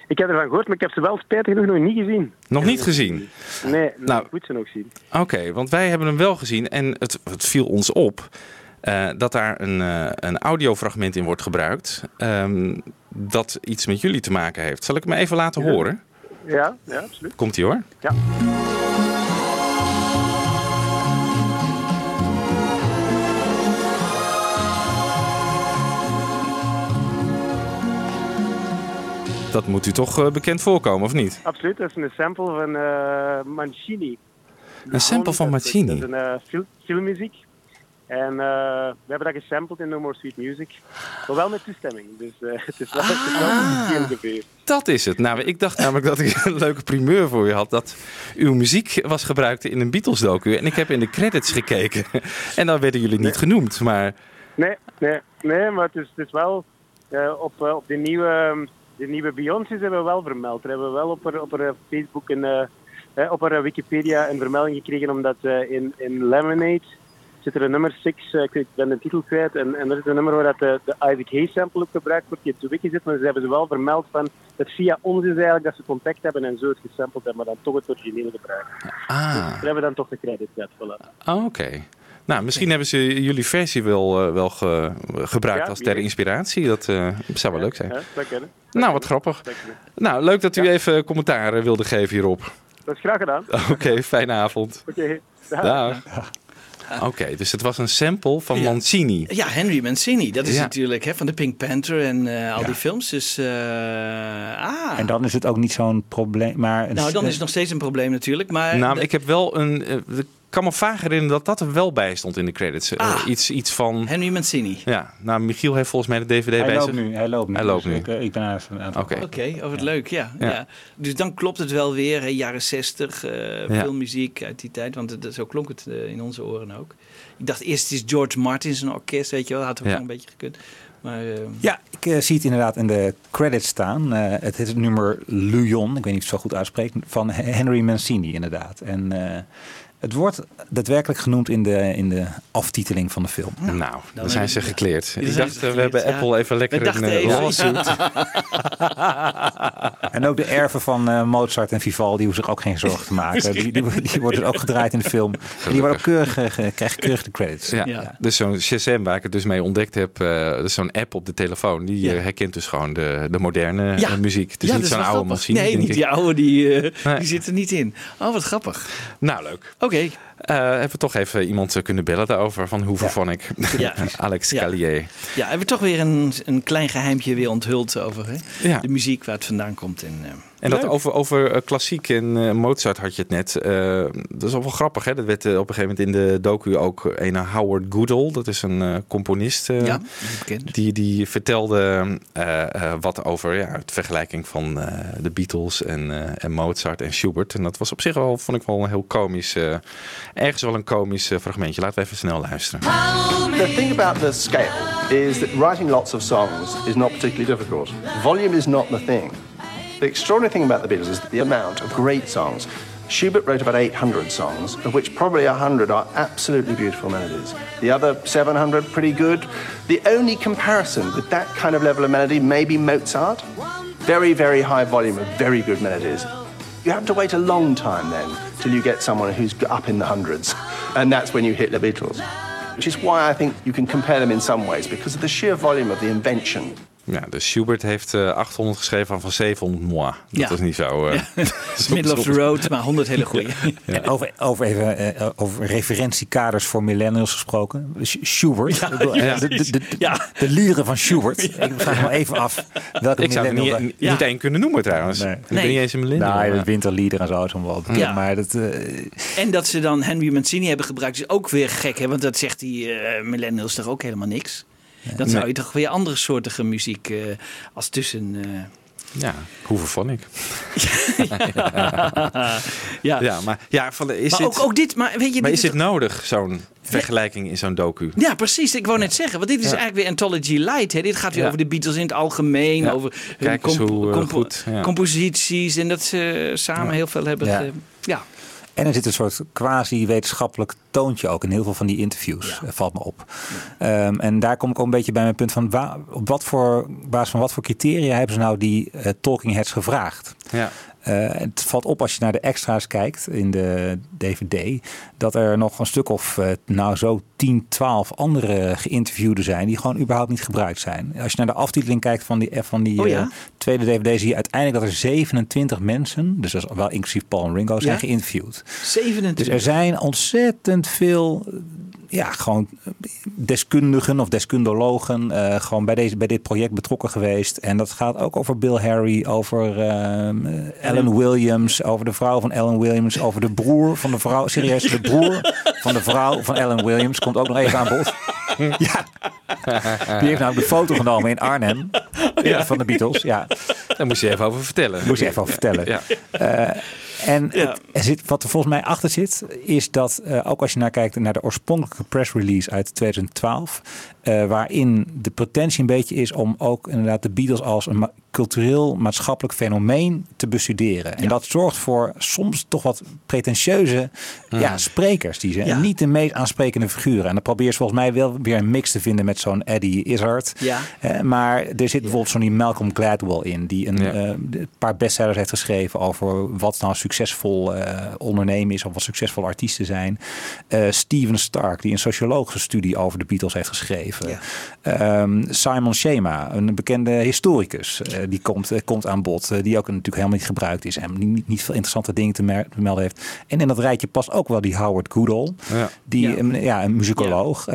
Ik heb ervan gehoord, maar ik heb ze wel spijtig genoeg nog niet gezien. Nog niet gezien? Nee, nou, ik moet ze nog zien. Oké, want wij hebben hem wel gezien en het viel ons op dat daar een audiofragment in wordt gebruikt dat iets met jullie te maken heeft. Zal ik hem even laten horen? Ja, absoluut. Komt-ie hoor. Ja. Dat moet u toch bekend voorkomen, of niet? Absoluut, dat is een sample van Mancini. Een sample van Mancini? Dat is een filmmuziek. En we hebben dat gesampled in No More Sweet Music. Maar wel met toestemming. Dus het is wel een gebeurd. Dat is het. Nou, ik dacht namelijk dat ik een leuke primeur voor u had. Dat uw muziek was gebruikt in een Beatles-docu. En ik heb in de credits gekeken. En dan werden jullie niet genoemd. Maar... Nee, maar het is wel... op de nieuwe Beyoncé's hebben we wel vermeld. We hebben wel op haar Facebook en op haar Wikipedia een vermelding gekregen. Omdat in Lemonade... zit er een nummer 6, ik ben de titel kwijt, en er is een nummer waar dat de Ivy Hay sample op gebruikt wordt, die op de wiki zit, maar ze hebben ze wel vermeld van dat via ons is eigenlijk dat ze contact hebben en zo het gesampled hebben, maar dan toch het originele gebruiken. Dus daar hebben we dan toch de credits uit. Voilà. Oké. Nou, misschien hebben ze jullie versie wel gebruikt als ter inspiratie. Dat zou wel leuk zijn. Nou, wat grappig. Nou, leuk dat u even commentaar wilde geven hierop. Dat is graag gedaan. Oké, fijne avond. Oké, dag. Oké, dus het was een sample van Mancini. Ja, Henry Mancini. Dat is natuurlijk van de Pink Panther en al die films. Dus, En dan is het ook niet zo'n probleem. Maar nou, dan is het nog steeds een probleem natuurlijk. Maar nou, ik heb wel een... Ik kan me vaag herinneren dat er wel bij stond in de credits. Iets van... Henry Mancini. Ja, nou, Michiel heeft volgens mij de DVD bij zich. Hij loopt nu. Ik ben aan het... Oké, wat leuk, ja. Dus dan klopt het wel weer, hè, jaren 60, veel muziek uit die tijd. Want zo klonk het in onze oren ook. Ik dacht eerst, het is George Martin zijn orkest, weet je wel. Had ook nog een beetje gekund. Maar, ik zie het inderdaad in de credits staan. Het is het nummer Luyon, ik weet niet of ik het zo goed uitspreek, van Henry Mancini inderdaad. En... het wordt daadwerkelijk genoemd in de aftiteling van de film. Nou, dan zijn ze gekleerd. Ik dacht, we hebben Apple even lekker in een lawsuit. En ook de erven van Mozart en Vivaldi hoeven zich ook geen zorgen te maken. Die worden er ook gedraaid in de film. En die worden ook keurig de credits. Ja. Dus zo'n Shazam, waar ik het dus mee ontdekt heb, dus zo'n app op de telefoon, die herkent dus gewoon de moderne muziek. Het is niet zo'n oude machine. Nee, niet die oude, die zit er niet in. Oh, wat grappig. Nou, leuk. Oké. Hebben we toch even iemand kunnen bellen daarover van Hooverphonic. Ja. Alex Calier. Ja, hebben we toch weer een klein geheimtje weer onthuld over de muziek waar het vandaan komt. En dat over klassiek en Mozart had je het net. Dat is ook wel grappig. Hè? Dat werd op een gegeven moment in de docu ook een Howard Goodall. Dat is een componist. Die vertelde wat over het vergelijking van de Beatles en Mozart en Schubert. En dat was op zich wel, vond ik wel een heel komisch... ergens wel een komisch fragmentje. Laten we even snel luisteren. The thing about the scale is that writing lots of songs is not particularly difficult. Volume is not the thing. The extraordinary thing about the Beatles is the amount of great songs. Schubert wrote about 800 songs, of which probably 100 are absolutely beautiful melodies. The other 700, pretty good. The only comparison with that kind of level of melody may be Mozart. Very, very high volume of very good melodies. You have to wait a long time then till you get someone who's up in the hundreds. And that's when you hit the Beatles. Which is why I think you can compare them in some ways, because of the sheer volume of the invention. Ja, dus Schubert heeft 800 geschreven van 700 moi. Dat is niet zo... Middle of the road, maar 100 hele goede. Ja. Over referentiekaders voor millennials gesproken. Schubert. De lieren van Schubert. Ja. Ik vraag me even af welke millennial... Ik zou het niet één kunnen noemen trouwens. Nee. Ik ben niet eens een millennial. Nee, dat winterlieder en zo. Maar dat, en dat ze dan Henry Mancini hebben gebruikt is ook weer gek. Hè? Want dat zegt die millennials toch ook helemaal niks. Ja. Dan zou je toch weer andere soortige muziek als tussen... Hooverphonic. Maar is dit nodig, zo'n vergelijking in zo'n docu? Ja, precies. Ik wou net zeggen, want dit is eigenlijk weer Anthology Light. Hè. Dit gaat weer over de Beatles in het algemeen. Ja. Over hun composities en dat ze samen heel veel hebben... En er zit een soort quasi-wetenschappelijk toontje ook in heel veel van die interviews, valt me op. Ja. En daar kom ik ook een beetje bij mijn punt van... op basis van wat voor criteria hebben ze nou die talking heads gevraagd? Ja. Het valt op als je naar de extra's kijkt in de DVD... dat er nog een stuk of 10, 12 andere geïnterviewden zijn... die gewoon überhaupt niet gebruikt zijn. Als je naar de aftiteling kijkt van die tweede DVD... zie je uiteindelijk dat er 27 mensen... dus dat is wel inclusief Paul en Ringo, zijn geïnterviewd. 27? Dus er zijn ontzettend veel... gewoon deskundigen of deskundologen gewoon bij dit project betrokken geweest. En dat gaat ook over Bill Harry, over Alan Williams, over de vrouw van Alan Williams, over de broer van de vrouw. Serieus, de broer van de vrouw van Alan Williams komt ook nog even aan bod. Ja. Die heeft nou de foto genomen in Arnhem van de Beatles. Ja. Daar moest je even over vertellen. Ja. Wat er volgens mij achter zit, is dat ook als je kijkt naar de oorspronkelijke press release uit 2012, waarin de pretentie een beetje is om ook inderdaad de Beatles als een cultureel, maatschappelijk fenomeen te bestuderen. Ja. En dat zorgt voor soms toch wat pretentieuze sprekers. Die zijn niet de meest aansprekende figuren. En dan probeer je volgens mij wel weer een mix te vinden met zo'n Eddie Izzard. Ja. Maar er zit bijvoorbeeld zo'n Malcolm Gladwell in. Die een paar bestsellers heeft geschreven over wat nou succesvol ondernemen is. Of wat succesvol artiesten zijn. Steven Stark, die een sociologische studie over de Beatles heeft geschreven. Ja. Simon Schama, een bekende historicus. Die komt aan bod. Die ook natuurlijk helemaal niet gebruikt is. En niet veel interessante dingen te melden heeft. En in dat rijtje past ook wel die Howard Goodall. Ja. Een muzikoloog. Ja.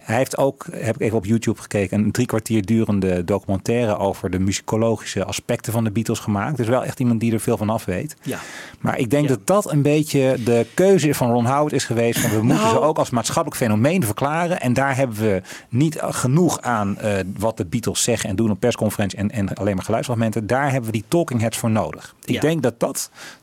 Hij heeft ook, heb ik even op YouTube gekeken, een 3 kwartier durende documentaire over de muzikologische aspecten van de Beatles gemaakt. Dus wel echt iemand die er veel van af weet. Ja. Maar ik denk dat een beetje de keuze van Ron Howard is geweest. Van we moeten ze ook als maatschappelijk fenomeen verklaren. En daar hebben we niet genoeg aan wat de Beatles zeggen en doen op persconferenties en alleen maar geluidsfragmenten. Daar hebben we die talking heads voor nodig. Ik denk dat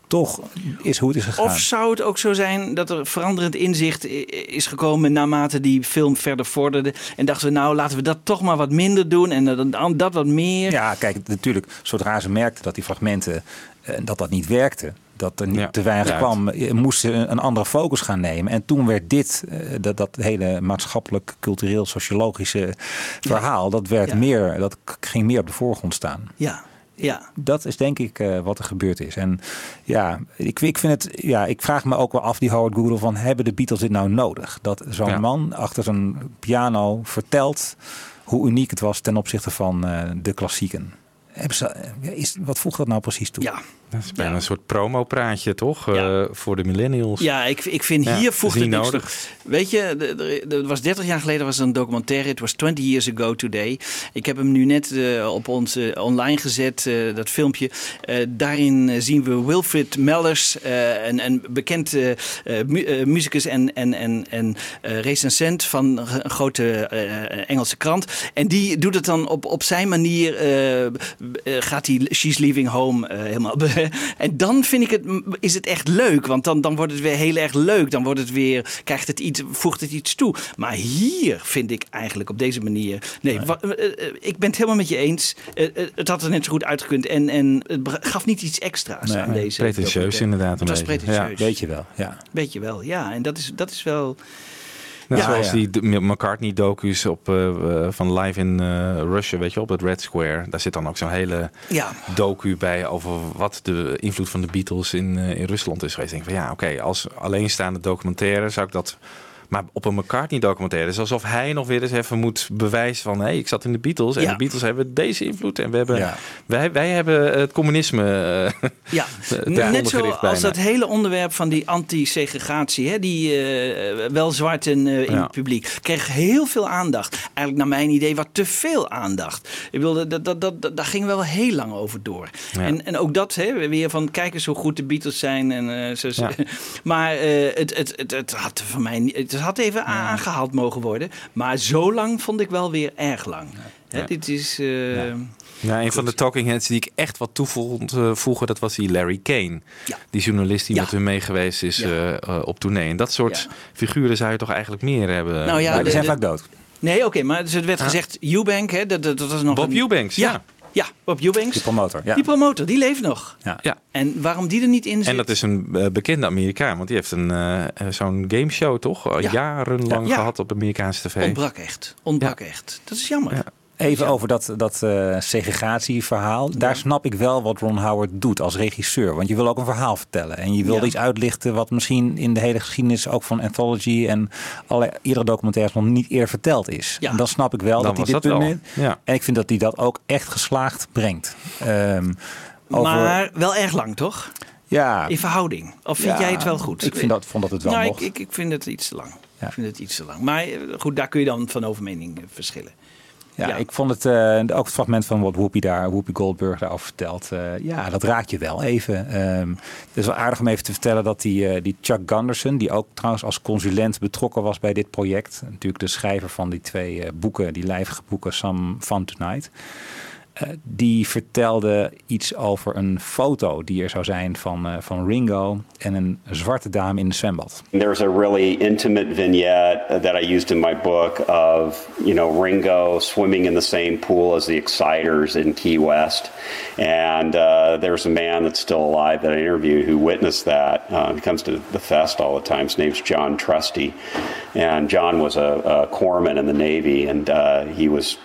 toch is hoe het is gegaan. Of zou het ook zo zijn dat er veranderend inzicht is gekomen naarmate die film verder vorderde en dachten we laten we dat toch maar wat minder doen en dat wat meer? Ja, kijk, natuurlijk, zodra ze merkten dat die fragmenten dat niet werkte, dat er niet te weinig kwam, moesten een andere focus gaan nemen. En toen werd dit, dat hele maatschappelijk, cultureel, sociologische verhaal, dat ging meer op de voorgrond staan. Ja. Ja. Dat is denk ik wat er gebeurd is. En ik vind het. Ja, ik vraag me ook wel af, die Howard Goodall, van hebben de Beatles dit nou nodig? Dat zo'n man achter zijn piano vertelt hoe uniek het was ten opzichte van de klassieken. Wat voegt dat nou precies toe? Ja. Dat is bijna een soort promopraatje, toch? Ja. Voor de millennials. Ja, ik vind hier voegt het niks toe. Weet je, er was 30 jaar geleden was er een documentaire. It was 20 years ago today. Ik heb hem nu net op ons online gezet, dat filmpje. Daarin zien we Wilfred Mellers, een bekend muzikus en recensent van een grote Engelse krant. En die doet het dan op zijn manier. Gaat hij She's Leaving Home helemaal... En dan vind ik is het echt leuk. Want dan wordt het weer heel erg leuk. Dan wordt het weer, voegt het iets toe. Maar hier vind ik eigenlijk op deze manier... Nee. Ik ben het helemaal met je eens. Het had er net zo goed uitgekund. En het gaf niet iets extra's aan deze. Pretentieus inderdaad. Het was pretentieus. Weet je wel. Ja. Weet je wel, ja. En dat is wel... Zoals die McCartney-docu's van Live in Russia, weet je, op het Red Square. Daar zit dan ook zo'n hele docu bij over wat de invloed van de Beatles in Rusland is geweest. Ik denk van als alleenstaande documentaire zou ik dat... Maar op een McCartney-documentaire is alsof hij nog weer eens even moet bewijzen van... hé, ik zat in de Beatles en de Beatles hebben deze invloed. En we hebben, wij hebben het communisme net zo bijna. Als dat hele onderwerp van die anti-segregatie... Hè, die wel zwarten in het publiek, kreeg heel veel aandacht. Eigenlijk naar mijn idee wat te veel aandacht. Ik wilde, daar gingen we wel heel lang over door. Ja. En ook dat, hè, weer van kijk eens hoe goed de Beatles zijn. Maar het had van mij niet... Het had even aangehaald mogen worden. Maar zo lang vond ik wel weer erg lang. Ja. Dit is... een van de talking heads die ik echt wat toevoegen... dat was die Larry Kane. Ja. Die journalist die met hun mee geweest is op tournee. En dat soort figuren zou je toch eigenlijk meer hebben? Nou ja, die zijn vaak dood. Nee, oké, maar het werd gezegd... Eubank, hè, dat was nog... Bob Eubanks, Ja, Bob Eubanks. Die promotor. Ja. Die promotor, die leeft nog. Ja. Ja. En waarom die er niet in zit? En dat is een bekende Amerikaan. Want die heeft zo'n gameshow toch? Jarenlang gehad op Amerikaanse tv. Ontbrak echt. Dat is jammer. Ja. Even over dat segregatieverhaal. Daar snap ik wel wat Ron Howard doet als regisseur. Want je wil ook een verhaal vertellen. En je wil iets uitlichten wat misschien in de hele geschiedenis... ook van Anthology en iedere documentaire nog niet eerder verteld is. Ja. En dan snap ik wel dat hij dit punt neemt. Ja. En ik vind dat hij dat ook echt geslaagd brengt. Maar wel erg lang, toch? Ja. In verhouding. Of vind jij het wel goed? Ik vond dat het wel mocht. Ik vind het iets te lang. Ja. Ik vind het iets te lang. Maar goed, daar kun je dan van over mening verschillen. Ja, ik vond het ook het fragment van wat Whoopi Goldberg daarover vertelt. Dat raakt je wel even. Het is wel aardig om even te vertellen dat die Chuck Gunderson... die ook trouwens als consulent betrokken was bij dit project... natuurlijk de schrijver van die twee boeken, die lijvige boeken, Some Fun Tonight... Die vertelde iets over een foto die er zou zijn van Ringo en een zwarte dame in een zwembad. There's a really intimate vignette that I used in my book of, you know, Ringo swimming in the same pool as the Exciters in Key West. And there's a man that's still alive that I interviewed who witnessed that. He comes to the fest all the time. His name's John Trusty. And John was a corpsman in the Navy, and he was,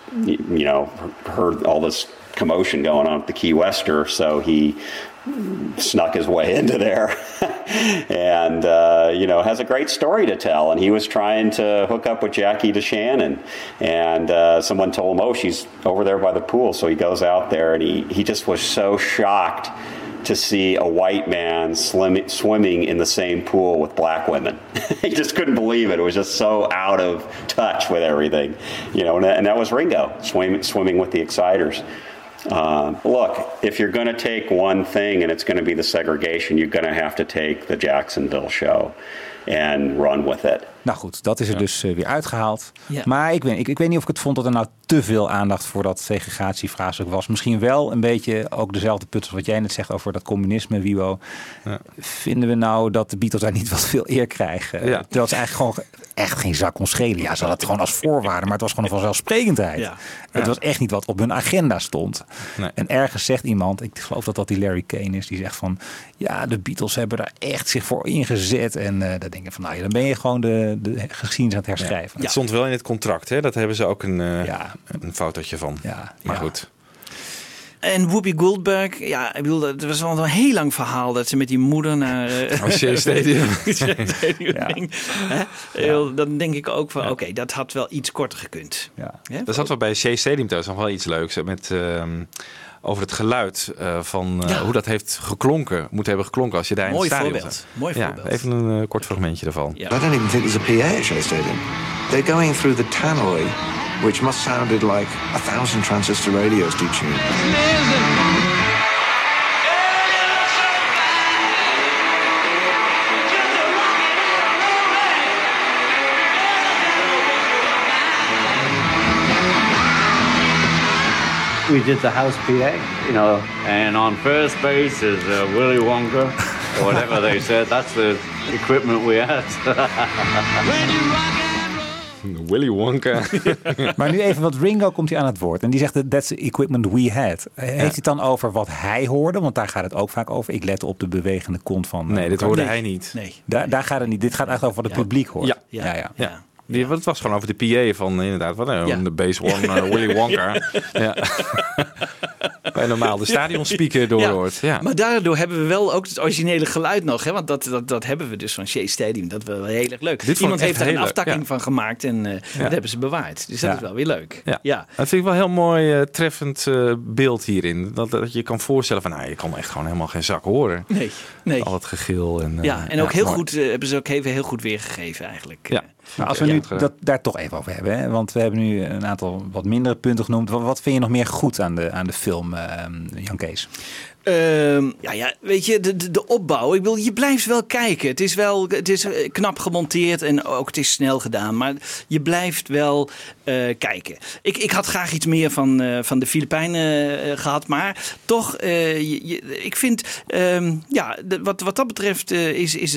you know, heard all this commotion going on at the Key Wester, so he snuck his way into there and, you know, has a great story to tell. And he was trying to hook up with Jackie DeShannon, and someone told him, oh, she's over there by the pool. So he goes out there, and he just was so shocked to see a white man swimming in the same pool with black women. He just couldn't believe it. It was just so out of touch with everything, you know. And that was Ringo swimming with the Exciters. Look, if you're going to take one thing, and it's going to be the segregation, you're going to have to take the Jacksonville show and run with it. Nou goed, dat is er dus weer uitgehaald. Ja. Maar ik weet niet of ik het vond dat er nou te veel aandacht voor dat segregatievraagstuk was. Misschien wel een beetje ook dezelfde put als wat jij net zegt over dat communisme, Wiebo. Ja. Vinden we nou dat de Beatles daar niet wat veel eer krijgen? Ja. Terwijl ze eigenlijk gewoon echt geen zak kon schelen. Ja, ze hadden het gewoon als voorwaarde, maar het was gewoon een vanzelfsprekendheid. Ja. Ja. Het was echt niet wat op hun agenda stond. Nee. En ergens zegt iemand, ik geloof dat die Larry Kane is, die zegt van, ja, de Beatles hebben daar echt zich voor ingezet. En dan denk ik van, nou ja, dan ben je gewoon de geschiedenis aan het herschrijven. Ja. Het stond wel in het contract, hè? Dat hebben ze ook een fotootje van. Ja, maar goed. En Whoopi Goldberg, ja, ik bedoel, het was wel een heel lang verhaal dat ze met die moeder naar Shea Stadium. Dan denk ik ook van, oké, dat had wel iets korter gekund. Ja. Ja? Dat zat wel bij Shea Stadium thuis nog wel iets leuks met over het geluid van hoe dat heeft geklonken, moet hebben geklonken als je daar in het stadion zat. Mooi voorbeeld. Even een kort fragmentje daarvan. Yeah. I don't even think there's a PA at Shea Stadium. They're going through the tannoy, which must sounded like 1,000 transistor radios do tune. We did the house PA, you know, and on first base is Willy Wonka, or whatever they said. That's the equipment we had. Willy Wonka. Maar nu even, want Ringo komt hier aan het woord. En die zegt, that's the equipment we had. Heeft hij het dan over wat hij hoorde? Want daar gaat het ook vaak over. Ik lette op de bewegende kont van... Nee, dit hoorde hij niet. Nee. Daar gaat het niet. Dit gaat eigenlijk over wat het publiek hoort. Ja. Ja, het was gewoon over de PA van inderdaad, wat de Base One, Willy Wonka. Ja. Bij normaal de stadionspeaker doorhoort. Ja. Maar daardoor hebben we wel ook het originele geluid nog. Hè? Want dat hebben we dus van Shea Stadium. Dat was wel heel erg leuk. Iemand heeft daar een aftakking van gemaakt en dat hebben ze bewaard. Dus dat is wel weer leuk. Ja. Dat vind ik wel een heel mooi treffend beeld hierin. Dat je kan voorstellen van, nou, je kan echt gewoon helemaal geen zak horen. Nee. Al het gegil. En, en ook heel goed, hebben ze ook even heel goed weergegeven eigenlijk. Ja. Nou, als we nu daar toch even over hebben, hè? Want we hebben nu een aantal wat mindere punten genoemd. Wat vind je nog meer goed aan de film, Jan Kees? Weet je, de opbouw. Ik bedoel, je blijft wel kijken. Het is knap gemonteerd en ook het is snel gedaan. Maar je blijft wel kijken. Ik had graag iets meer van de Filipijnen gehad. Maar toch, ik vind... wat dat betreft is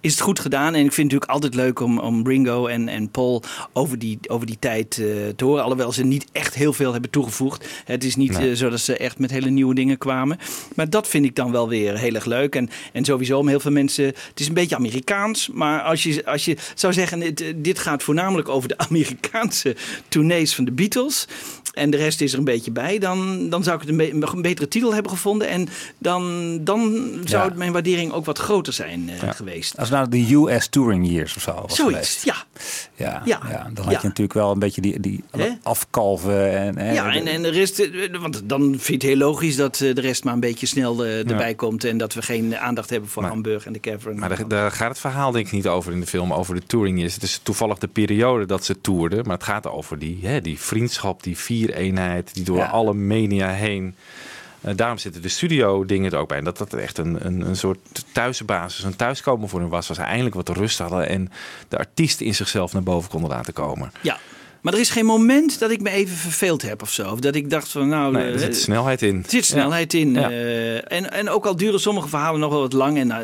het goed gedaan. En ik vind het natuurlijk altijd leuk om Ringo en Paul over die tijd te horen. Alhoewel ze niet echt heel veel hebben toegevoegd. Het is niet zo dat ze echt met hele nieuwe dingen kwamen. Maar dat vind ik dan wel weer heel erg leuk. En sowieso om heel veel mensen... Het is een beetje Amerikaans. Maar als je zou zeggen... Dit gaat voornamelijk over de Amerikaanse tournees van de Beatles... en de rest is er een beetje bij... dan zou ik het een betere titel hebben gevonden... en dan zou mijn waardering ook wat groter zijn geweest. Als nou de US Touring Years of zo was zoiets, dan had je natuurlijk wel een beetje die afkalven. En de rest... Want dan vind je het heel logisch dat de rest maar een beetje snel erbij komt... en dat we geen aandacht hebben voor Hamburg en de Cavern. Maar daar gaat het verhaal denk ik niet over in de film, over de Touring Years. Het is toevallig de periode dat ze toerden... maar het gaat over die vriendschap, die vier-eenheid die door alle mania heen. Daarom zitten de studio dingen er ook bij. En dat echt een soort thuisbasis, een thuiskomen voor hun was. Was eindelijk wat rust hadden en de artiest in zichzelf naar boven konden laten komen. Ja. Maar er is geen moment dat ik me even verveeld heb of zo. Of dat ik dacht van nou... Nee, er zit snelheid in. Er zit snelheid in. Ja. En ook al duren sommige verhalen nog wel wat lang. En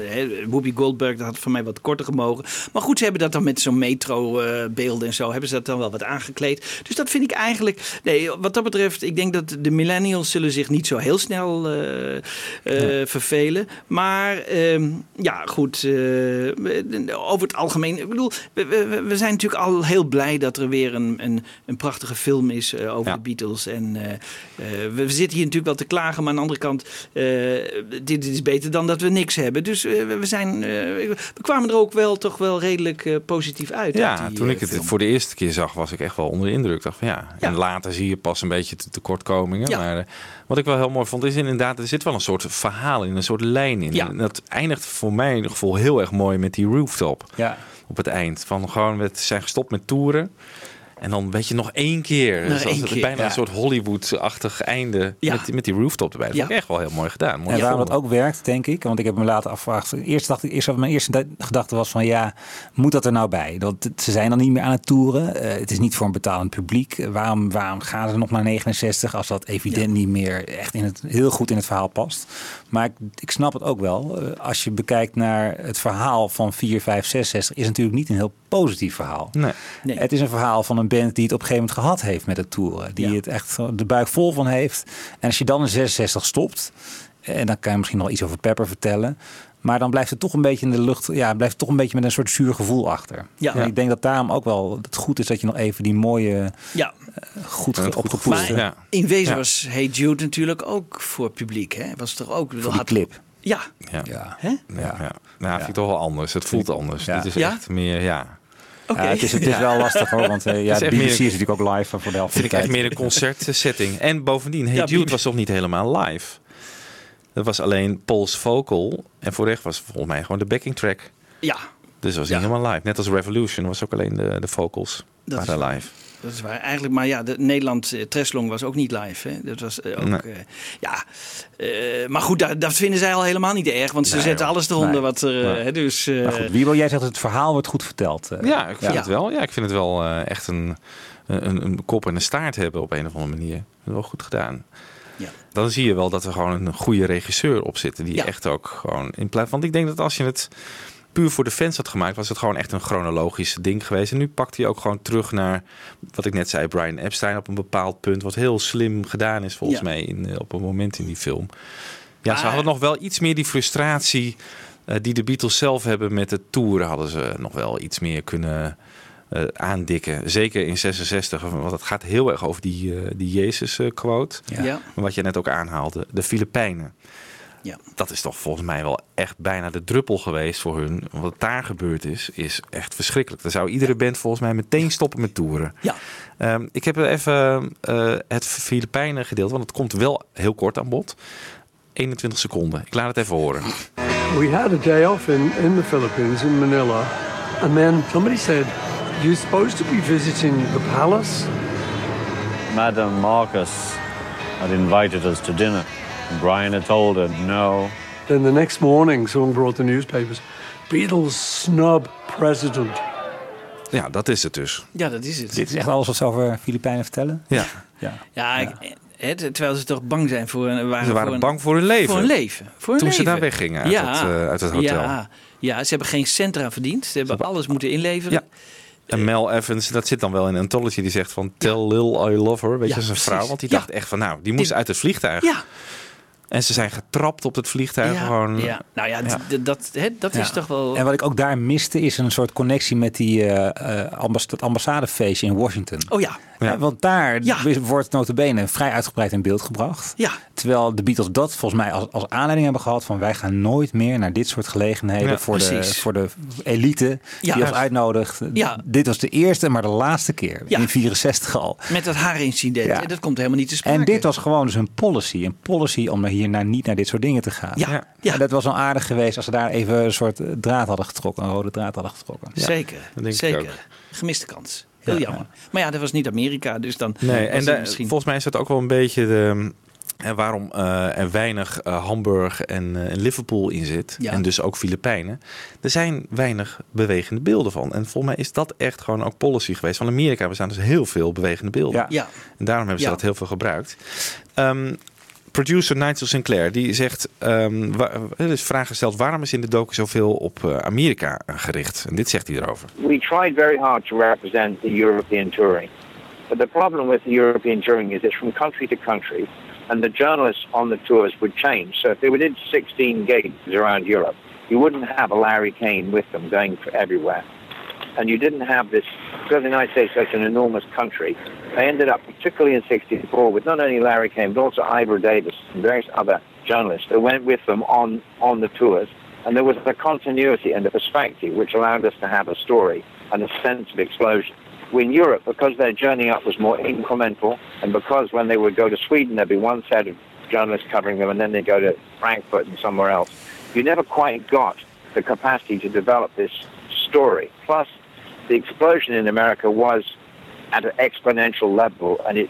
Whoopi Goldberg, dat had voor mij wat korter gemogen. Maar goed, ze hebben dat dan met zo'n metrobeelden en zo. Hebben ze dat dan wel wat aangekleed. Dus dat vind ik eigenlijk... Nee, wat dat betreft, ik denk dat de millennials zullen zich niet zo heel snel vervelen. Maar ja, goed. Over het algemeen... Ik bedoel, we zijn natuurlijk al heel blij dat er weer een prachtige film is over de Beatles. En we zitten hier natuurlijk wel te klagen, maar aan de andere kant, dit is beter dan dat we niks hebben. Dus we kwamen er ook wel toch wel redelijk positief uit. Ja, uit die, toen ik het voor de eerste keer zag, was ik echt wel onder de indruk. Dacht van ja. En later zie je pas een beetje tekortkomingen. Ja. Maar wat ik wel heel mooi vond, is inderdaad, er zit wel een soort verhaal in, een soort lijn in. Ja. En dat eindigt voor mij in ieder geval heel erg mooi met die rooftop. Ja. Op het eind. Van gewoon, we zijn gestopt met toeren. En dan weet je nog één keer. Dus dat is bijna een soort Hollywood-achtig einde met die rooftop erbij. Dat vond ik echt wel heel mooi gedaan. En waarom het ook werkt, denk ik. Want ik heb me later afgevraagd. Mijn eerste gedachte was van moet dat er nou bij? Dat, ze zijn dan niet meer aan het toeren. Het is niet voor een betalend publiek. Waarom gaan ze nog naar 69 als dat evident niet meer echt heel goed in het verhaal past? Maar ik snap het ook wel. Als je bekijkt naar het verhaal van 4, 5, 66 is natuurlijk niet een heel positief verhaal. Nee. Het is een verhaal van een band die het op een gegeven moment gehad heeft met het toeren. Die het echt de buik vol van heeft. En als je dan in 66 stopt, en dan kan je misschien nog iets over Pepper vertellen, maar dan blijft het toch een beetje in de lucht. Ja, blijft het toch een beetje met een soort zuur gevoel achter. Ja. En ik denk dat daarom ook wel het goed is dat je nog even die mooie, goed opgepoetste. Maar in wezen was Hey Jude natuurlijk ook voor het publiek. Hè? Was toch ook voor die clip. Vind ik toch wel anders. Het voelt anders. Dit is echt meer, Okay. Ja, het is wel lastig hoor, want de BBC is natuurlijk ook live voor de helft van de tijd. Vind ik echt meer een concertsetting. En bovendien, Hey Jude was toch niet helemaal live? Dat was alleen Paul's vocal en voor de rest was volgens mij gewoon de backing track. Ja. Dus dat was niet helemaal live. Net als Revolution was ook alleen de vocals waren live. Dat is waar. Eigenlijk, maar Nederland, Treslong was ook niet live. Hè? Dat was ook... maar goed, dat vinden zij al helemaal niet erg. Want ze zetten alles eronder wat er... Dus, maar goed, Wiebo, jij zegt dat het verhaal wordt goed verteld. Ja, ik vind het wel. Ja, ik vind het wel echt een kop en een staart hebben op een of andere manier. Dat is wel goed gedaan. Ja. Dan zie je wel dat er gewoon een goede regisseur op zit. Die echt ook gewoon... in plaats. Want ik denk dat als je het puur voor de fans had gemaakt, was het gewoon echt een chronologisch ding geweest. En nu pakt hij ook gewoon terug naar wat ik net zei, Brian Epstein op een bepaald punt, wat heel slim gedaan is volgens mij op een moment in die film. Ja, ze hadden nog wel iets meer die frustratie die de Beatles zelf hebben met de toeren, hadden ze nog wel iets meer kunnen aandikken. Zeker in 66, want het gaat heel erg over die Jezus-quote. Wat je net ook aanhaalde, de Filipijnen. Ja. Dat is toch volgens mij wel echt bijna de druppel geweest voor hun. Wat daar gebeurd is echt verschrikkelijk. Dan zou iedere band volgens mij meteen stoppen met toeren. Ja. Ik heb even het Filipijnen gedeelte, want het komt wel heel kort aan bod. 21 seconden. Ik laat het even horen. We had a day off in the Philippines, in Manila. And then somebody said, you're supposed to be visiting the palace. Madam Marcus had invited us to dinner. Brian had told her no. Then the next morning, someone brought the newspapers. Beatles snub president. Ja, dat is het dus. Ja, dat is het. Dit is echt alles wat ze over Filipijnen vertellen. Terwijl ze toch bang zijn voor... Ze waren bang voor hun leven. Toen ze daar weggingen uit, uit het hotel. Ja, ze hebben geen cent eraan verdiend. Ze hebben alles moeten inleveren. Ja. En Mel Evans, dat zit dan wel in Anthology, die zegt van tell Lil I love her. Weet je, dat is een vrouw. Want die dacht echt van die moest uit het vliegtuig. Ja. En ze zijn getrapt op het vliegtuig. Ja. Nou ja, dat is toch wel... En wat ik ook daar miste is een soort connectie met die ambassadefeestje in Washington. Oh ja. Want daar wordt nota bene vrij uitgebreid in beeld gebracht. Ja. Terwijl de Beatles dat volgens mij als aanleiding hebben gehad van wij gaan nooit meer naar dit soort gelegenheden voor de elite die ons uitnodigt. Dit was de eerste, maar de laatste keer in 64 al. Met dat haarincident. Ja. Dat komt helemaal niet te sprake. En dit was gewoon dus een policy. Een policy om niet naar dit soort dingen te gaan. Ja. Ja. En dat was al aardig geweest als ze daar even een soort draad hadden getrokken. Een rode draad hadden getrokken. Ja. Zeker. Dat denk ik ook. Gemiste kans. Heel jammer. Maar dat was niet Amerika. Dus dan. Nee, en volgens mij is dat ook wel een beetje de En waarom er weinig Hamburg en Liverpool in zit. Ja. En dus ook Filipijnen. Er zijn weinig bewegende beelden van. En volgens mij is dat echt gewoon ook policy geweest. Van Amerika bestaan dus heel veel bewegende beelden. Ja. Ja. En daarom hebben ze dat heel veel gebruikt. Producer Nigel Sinclair die zegt... er is vraag gesteld, waarom is in de docu zoveel op Amerika gericht? En dit zegt hij erover. We tried very hard to represent the European touring. But the problem with the European touring is it's from country to country. And the journalists on the tours would change. So if they did 16 gigs around Europe, you wouldn't have a Larry Kane with them going for everywhere. And you didn't have this, because the United States is such an enormous country, they ended up, particularly in 1964, with not only Larry Kane, but also Ivor Davis and various other journalists that went with them on the tours. And there was the continuity and the perspective which allowed us to have a story and a sense of explosion. In Europe, because their journey up was more incremental, and because when they would go to Sweden, there'd be one set of journalists covering them, and then they'd go to Frankfurt and somewhere else. You never quite got the capacity to develop this story. Plus, the explosion in America was at an exponential level, and it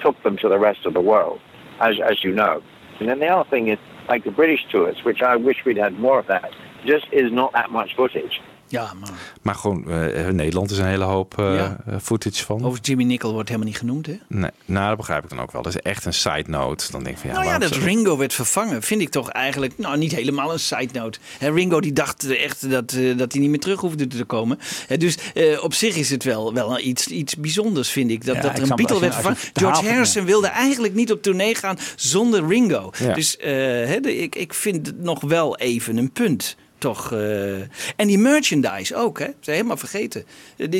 took them to the rest of the world, as you know. And then the other thing is, like the British tours, which I wish we'd had more of that, just is not that much footage. Ja, maar gewoon, in Nederland is een hele hoop footage van. Over Jimmie Nicol wordt helemaal niet genoemd, hè? Nee, nou, dat begrijp ik dan ook wel. Dat is echt een side note. Dan denk ik van, dat Ringo werd vervangen vind ik toch eigenlijk... Nou, niet helemaal een side note. He, Ringo die dacht echt dat hij niet meer terug hoefde te komen. He, dus op zich is het wel iets bijzonders, vind ik. Dat er een Beatle werd vervangen. George Harrison wilde eigenlijk niet op tournee gaan zonder Ringo. Ja. Dus ik vind het nog wel even een punt. Toch. En die merchandise ook, hè? Ze helemaal vergeten. Dat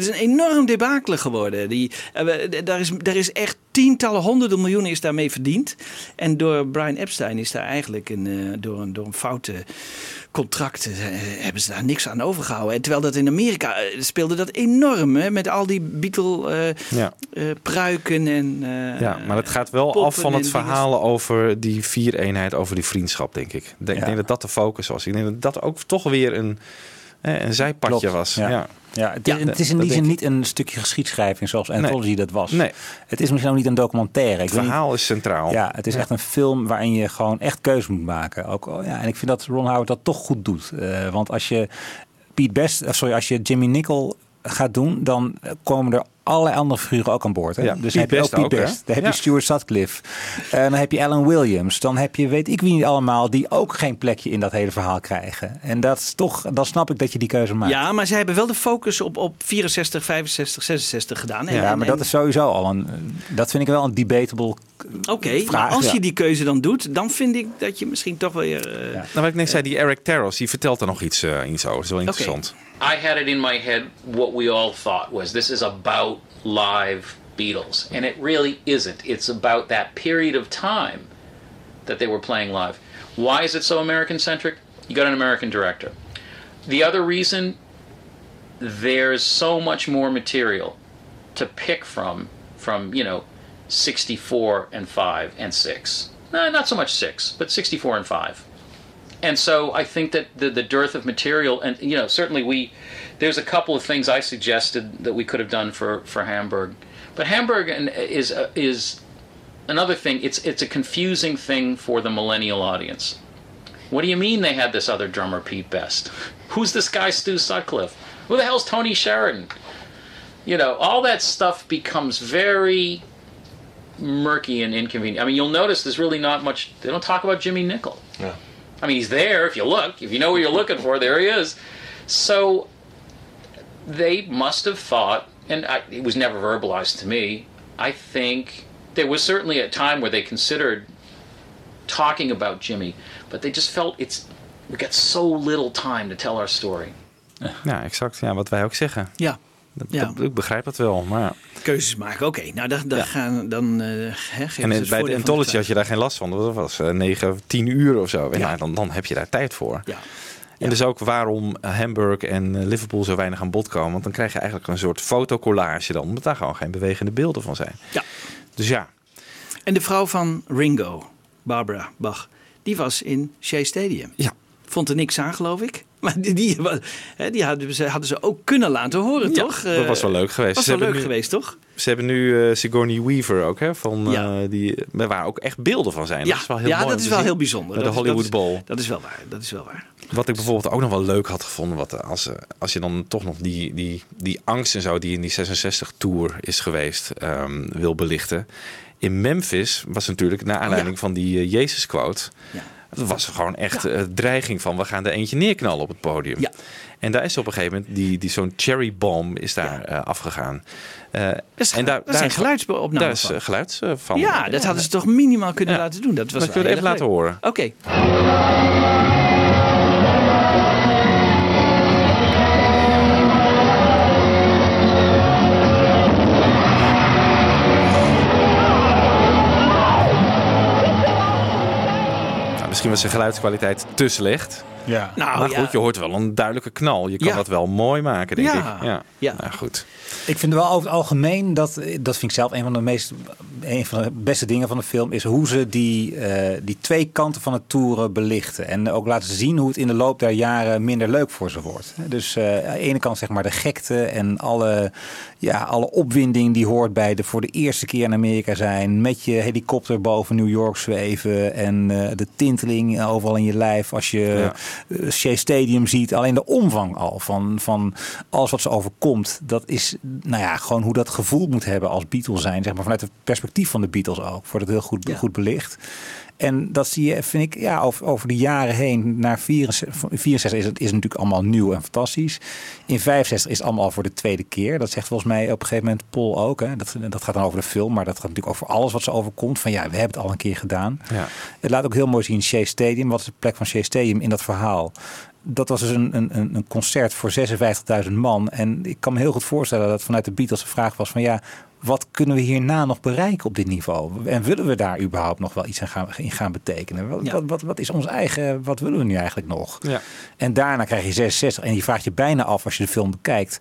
is een enorm debacle geworden. Daar is echt tientallen, honderden miljoenen is daarmee verdiend. En door Brian Epstein is daar eigenlijk door een foute contract hebben ze daar niks aan overgehouden. En terwijl dat in Amerika speelde dat enorm, hè? Met al die Beatle pruiken en maar het gaat wel af van het verhaal over die vier-eenheid, over die vriendschap, denk ik. Ik denk dat de focus was. Ik denk dat dat ook toch weer een zijpadje was. Ja. Ja. Ja, het is in die zin niet een stukje geschiedschrijving zoals Anthology dat was. Nee. Het is misschien ook niet een documentaire. Het verhaal is centraal. Ja, het is echt een film waarin je gewoon echt keuzes moet maken. Ook, en ik vind dat Ron Howard dat toch goed doet. Want als je als je Jimmie Nicol gaat doen, dan komen er allerlei andere figuren ook aan boord. Hè? Ja, dus heb je ook Pete Best. Dan heb je Stuart Sutcliffe. Dan heb je Alan Williams. Dan heb je weet ik wie niet allemaal die ook geen plekje in dat hele verhaal krijgen. En dat is toch, dan snap ik dat je die keuze maakt. Ja, maar zij hebben wel de focus op 64, 65, 66 gedaan. Hè? Ja, maar dat is sowieso al dat vind ik wel een debatable vraag. Als je die keuze dan doet, dan vind ik dat je misschien toch weer... Nou, wat ik net zei, die Eric Teros, die vertelt er nog iets over. Dat is wel interessant. I had it in my head what we all thought was this is about live Beatles. And it really isn't. It's about that period of time that they were playing live. Why is it so American-centric? You got an American director. The other reason, there's so much more material to pick from 64 and 5 and 6. No, not so much 6, but 64 and 5. And so I think that the dearth of material, and certainly there's a couple of things I suggested that we could have done for Hamburg, but Hamburg is another thing. It's a confusing thing for the millennial audience. What do you mean they had this other drummer, Pete Best? Who's this guy, Stu Sutcliffe? Who the hell's Tony Sheridan? All that stuff becomes very murky and inconvenient. I mean, you'll notice there's really not much. They don't talk about Jimmie Nicol. Yeah. I mean, he's there if you look. If you know what you're looking for, there he is. So they must have thought, and it was never verbalized to me, I think there was certainly a time where they considered talking about Jimmie, but they just felt we've got so little time to tell our story. Ja, exact. Ja, wat wij ook zeggen. Ja. Ik begrijp dat wel, maar... Keuzes maken, oké. Nou, dan geven ze het bij de Anthology had je daar geen last van. Dat was 9, 10 uur of zo. En dan heb je daar tijd voor. Ja. En dus ook waarom Hamburg en Liverpool zo weinig aan bod komen. Want dan krijg je eigenlijk een soort fotocollage dan. Omdat daar gewoon geen bewegende beelden van zijn. Ja. Dus ja. En de vrouw van Ringo, Barbara Bach, die was in Shea Stadium. Ja. Vond er niks aan, geloof ik. Maar die hadden ze ook kunnen laten horen, ja, toch? Dat was wel leuk geweest. Dat was wel leuk geweest, toch? Ze hebben nu Sigourney Weaver ook, hè? Van, ja. Waar ook echt beelden van zijn. Ja, dat is wel heel, mooi dat is wel heel bijzonder. Bij de Hollywood Bowl. Dat is wel waar, dat is wel waar. Wat ik bijvoorbeeld ook nog wel leuk had gevonden... Als je dan toch nog die angst en zo... die in die 66-tour is geweest, wil belichten. In Memphis was natuurlijk, naar aanleiding van die Jezus-quote... Ja. Dat was gewoon echt dreiging van... we gaan er eentje neerknallen op het podium. Ja. En daar is op een gegeven moment... zo'n cherry bomb is daar afgegaan. Daar zijn geluidsopnames van. Daar is geluid van. Ja, dat hadden ze toch minimaal kunnen laten doen. Dat was dat wel even laten horen. Oké. Misschien was zijn geluidskwaliteit te slecht. Ja. Maar goed, je hoort wel een duidelijke knal. Je kan dat wel mooi maken, denk ik. Ja. Nou, goed. Ik vind wel over het algemeen, dat vind ik zelf een van de beste dingen van de film... is hoe ze die twee kanten van het toeren belichten. En ook laten zien hoe het in de loop der jaren minder leuk voor ze wordt. Dus aan de ene kant zeg maar de gekte en alle opwinding die hoort bij de voor de eerste keer in Amerika zijn. Met je helikopter boven New York zweven en de tinteling overal in je lijf als je... Ja. Shea Stadium ziet, alleen de omvang al van alles wat ze overkomt. Dat is gewoon hoe dat gevoel moet hebben als Beatles zijn, zeg maar, vanuit het perspectief van de Beatles ook. Wordt het heel goed belicht. En dat zie je, vind ik, over de jaren heen. Naar 64 is het natuurlijk allemaal nieuw en fantastisch. In 65 is het allemaal voor de tweede keer. Dat zegt volgens mij op een gegeven moment Paul ook. Hè? Dat gaat dan over de film, maar dat gaat natuurlijk over alles wat ze overkomt. Van we hebben het al een keer gedaan. Ja. Het laat ook heel mooi zien Shea Stadium. Wat is de plek van Shea Stadium in dat verhaal? Dat was dus een concert voor 56.000 man. En ik kan me heel goed voorstellen dat vanuit de Beatles de vraag was van... wat kunnen we hierna nog bereiken op dit niveau? En willen we daar überhaupt nog wel iets in gaan betekenen? Wat is ons eigen, wat willen we nu eigenlijk nog? Ja. En daarna krijg je 66 en je vraagt je bijna af als je de film bekijkt...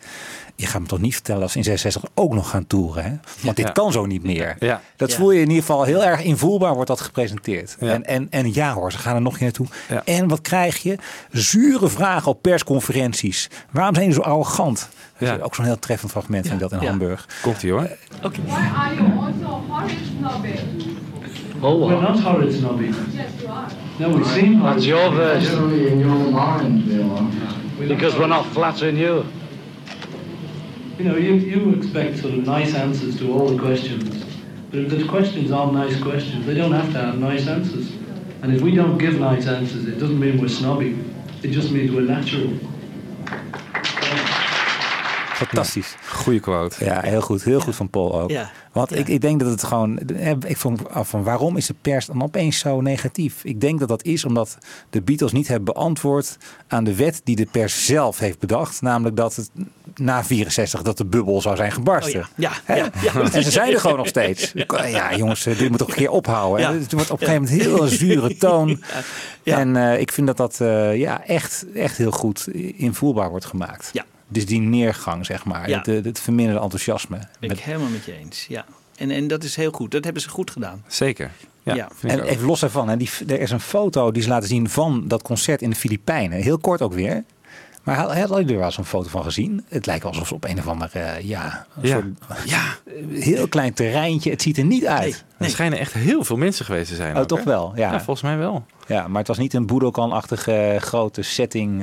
je gaat me toch niet vertellen dat ze in 66 ook nog gaan toeren, hè? Want dit kan zo niet meer. Ja. Dat voel je in ieder geval heel erg invoelbaar, wordt dat gepresenteerd. Ja. En ze gaan er nog naartoe. Ja. En wat krijg je? Zure vragen op persconferenties. Waarom zijn ze zo arrogant? Ja. Dat is ook zo'n heel treffend fragment van dat in Hamburg. Komt-ie hoor. Okay. Why are you also horrid snobby? Oh, we're not horrid snobby. Yes, you are. No, we seem like... That's your version. In your mind, because we're not flattering you. You know, you expect sort of nice answers to all the questions. But if the questions aren't nice questions, they don't have to have nice answers. And if we don't give nice answers, it doesn't mean we're snobby. It just means we're natural. Fantastisch. Ja, goeie quote. Ja, heel goed. Heel goed van Paul ook. Ja. Want ik denk dat het gewoon... Ik vond af van waarom is de pers dan opeens zo negatief? Ik denk dat is omdat de Beatles niet hebben beantwoord aan de wet die de pers zelf heeft bedacht. Namelijk dat het na 64 de bubbel zou zijn gebarsten. Oh ja. En ze zeiden gewoon nog steeds. Ja jongens, dit moet toch een keer ophouden. Ja. Het wordt op een gegeven moment heel zure toon. Ja. En ik vind dat echt heel goed invoelbaar wordt gemaakt. Ja. Dus die neergang, zeg maar. Ja. Het verminderde enthousiasme. Ben ik helemaal met je eens, ja. En dat is heel goed. Dat hebben ze goed gedaan. Zeker. Ja. En even los daarvan. Hè, er is een foto die ze laten zien van dat concert in de Filipijnen. Heel kort ook weer. Maar had jullie er wel zo'n foto van gezien? Het lijkt alsof ze op een of ander... heel klein terreintje. Het ziet er niet uit. Nee. Er schijnen echt heel veel mensen geweest te zijn. Oh, ook, toch wel? Ja, volgens mij wel. Ja, maar het was niet een Budokan-achtige grote setting.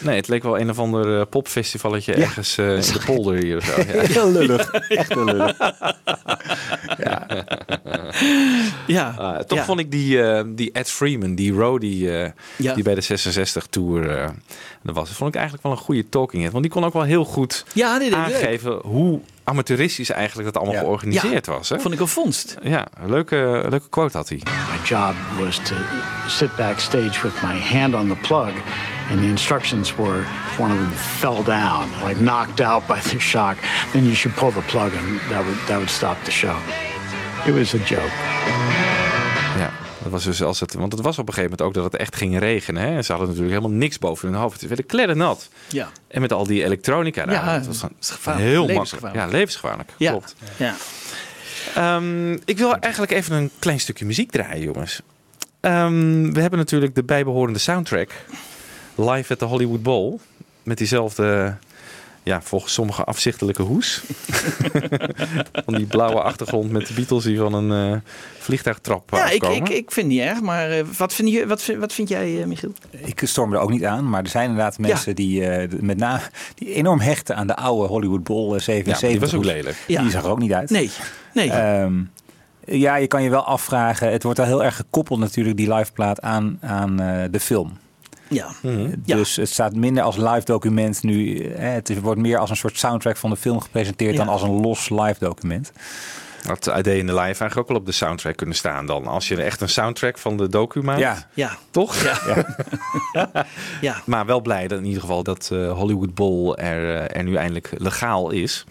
Nee, het leek wel een of ander popfestivalletje ergens in de polder hier of zo. Ja. Heel lullig. Echt heel lullig. Toch vond ik die Ed Freeman, die roadie die bij de 66-tour er was. Dat vond ik eigenlijk wel een goede talking head. Want die kon ook wel heel goed aangeven hoe... amateuristisch eigenlijk dat allemaal georganiseerd was. Hè? Vond ik een vondst. Ja, leuke quote had hij. My job was to sit backstage with my hand on the plug. And the instructions were, if one of them fell down, like knocked out by the shock, then you should pull the plug and that would stop the show. It was a joke. Ja, dat was dus want het was op een gegeven moment ook dat het echt ging regenen. Hè? Ze hadden natuurlijk helemaal niks boven hun hoofd. Ze werden kleddernat. Ja. En met al die elektronica. Het was heel makkelijk. Ja, levensgevaarlijk. Ja. Klopt. Ja. Ik wil eigenlijk even een klein stukje muziek draaien, jongens. We hebben natuurlijk de bijbehorende soundtrack Live at the Hollywood Bowl. Met diezelfde, ja, volgens sommigen afzichtelijke hoes. Van die blauwe achtergrond met de Beatles die van een vliegtuigtrap afkomen. Ja, ik vind het niet erg. Maar wat vind jij, Michiel? Ik storm er ook niet aan. Maar er zijn inderdaad mensen die enorm hechten aan de oude Hollywood Bowl 77. Ja, die was ook lelijk. Ja. Die zag er ook niet uit. Nee. Ja, je kan je wel afvragen. Het wordt al heel erg gekoppeld natuurlijk, die liveplaat, aan de film. Ja. Mm-hmm. Dus het staat minder als live document nu. Het wordt meer als een soort soundtrack van de film gepresenteerd dan als een los live document. Had de idee in de live eigenlijk ook wel op de soundtrack kunnen staan dan. Als je echt een soundtrack van de docu maakt. Ja. Toch? Ja. Maar wel blij dat in ieder geval dat Hollywood Bowl er nu eindelijk legaal is.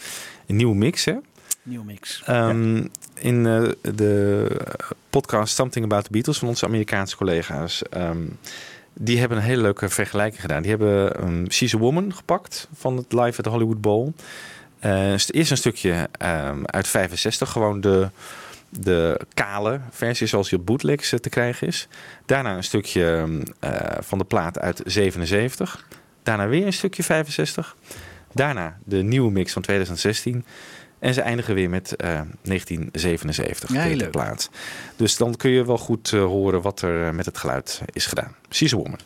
Een nieuwe mix, hè? Nieuwe mix. In de podcast Something About the Beatles van onze Amerikaanse collega's. Die hebben een hele leuke vergelijking gedaan. Die hebben She's a Woman gepakt van het Live at the Hollywood Bowl. Eerst een stukje uit 65. Gewoon de kale versie zoals je op bootlegs te krijgen is. Daarna een stukje van de plaat uit 77. Daarna weer een stukje 65. Daarna de nieuwe mix van 2016. En ze eindigen weer met 1977 in de plaats. Dus dan kun je wel goed horen wat er met het geluid is gedaan. She's a Woman.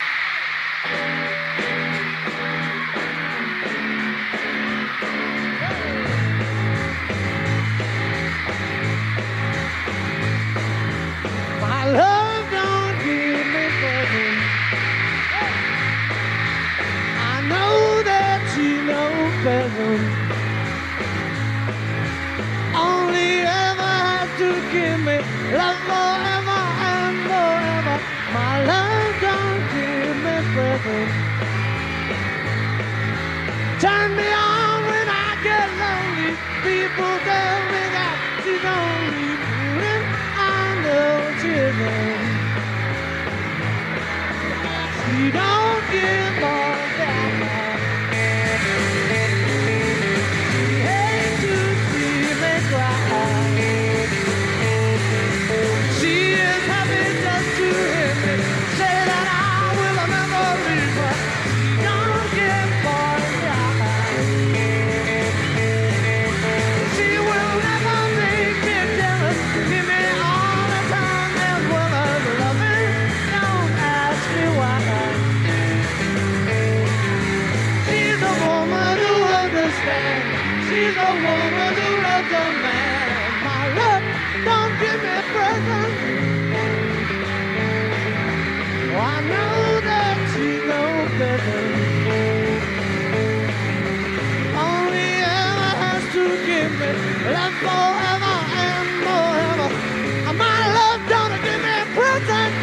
Love forever and forever. My love don't give me forever. Turn me on when I get lonely. People tell me that you don't need me. I know she don't. She don't give all that. She hates to see me cry. Love forever and forever. My love don't give me a present.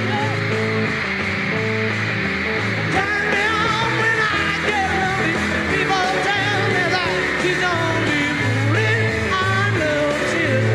Turn me on when I get lonely. People tell me that she's only fooling. I know she's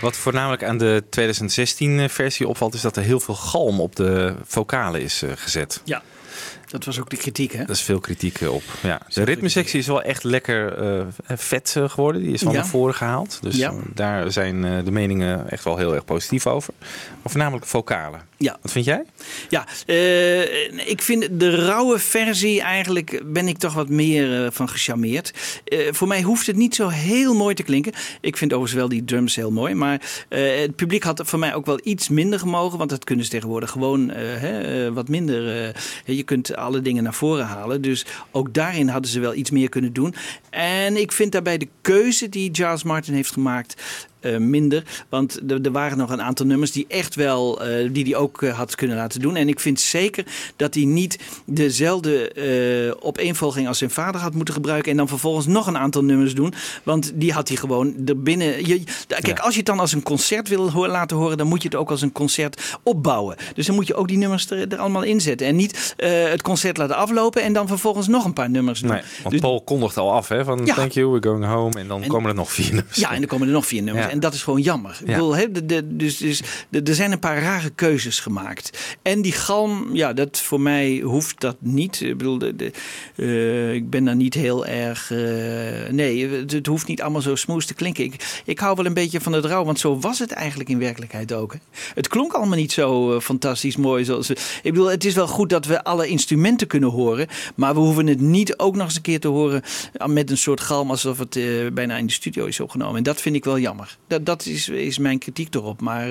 Wat voornamelijk aan de 2016-versie opvalt, is dat er heel veel galm op de vocalen is gezet. Ja, dat was ook de kritiek, hè? Dat is veel kritiek op. Ja. De ritmesectie is wel echt lekker vet geworden. Die is van naar voren gehaald. Dus daar zijn de meningen echt wel heel erg positief over. Maar voornamelijk vocalen. Ja. Wat vind jij? Ja, ik vind de rauwe versie eigenlijk, ben ik toch wat meer van gecharmeerd. Voor mij hoeft het niet zo heel mooi te klinken. Ik vind overigens wel die drums heel mooi. Maar het publiek had voor mij ook wel iets minder gemogen. Want dat kunnen ze tegenwoordig gewoon wat minder. Je kunt alle dingen naar voren halen. Dus ook daarin hadden ze wel iets meer kunnen doen. En ik vind daarbij de keuze die Charles Martin heeft gemaakt minder. Want er waren nog een aantal nummers die echt wel, die hij ook had kunnen laten doen. En ik vind zeker dat hij niet dezelfde opeenvolging als zijn vader had moeten gebruiken. En dan vervolgens nog een aantal nummers doen. Want die had hij gewoon erbinnen. Kijk, als je het dan als een concert wil laten horen, dan moet je het ook als een concert opbouwen. Dus dan moet je ook die nummers er allemaal in zetten. En niet het concert laten aflopen en dan vervolgens nog een paar nummers doen. Nee, want dus, Paul kondigt al af, hè? Van thank you, we're going home. En dan komen er nog 4 nummers. Ja, en dan komen er nog 4 nummers. Ja. En dat is gewoon jammer. Ja. Ik bedoel, er zijn een paar rare keuzes gemaakt. En die galm, ja, dat voor mij hoeft dat niet. Ik bedoel, ik ben daar niet heel erg... het hoeft niet allemaal zo smooth te klinken. Ik hou wel een beetje van het rauw, want zo was het eigenlijk in werkelijkheid ook. Hè. Het klonk allemaal niet zo fantastisch mooi. Ik bedoel, het is wel goed dat we alle instrumenten kunnen horen, maar we hoeven het niet ook nog eens een keer te horen met een soort galm alsof het bijna in de studio is opgenomen. En dat vind ik wel jammer. Dat is mijn kritiek erop, maar...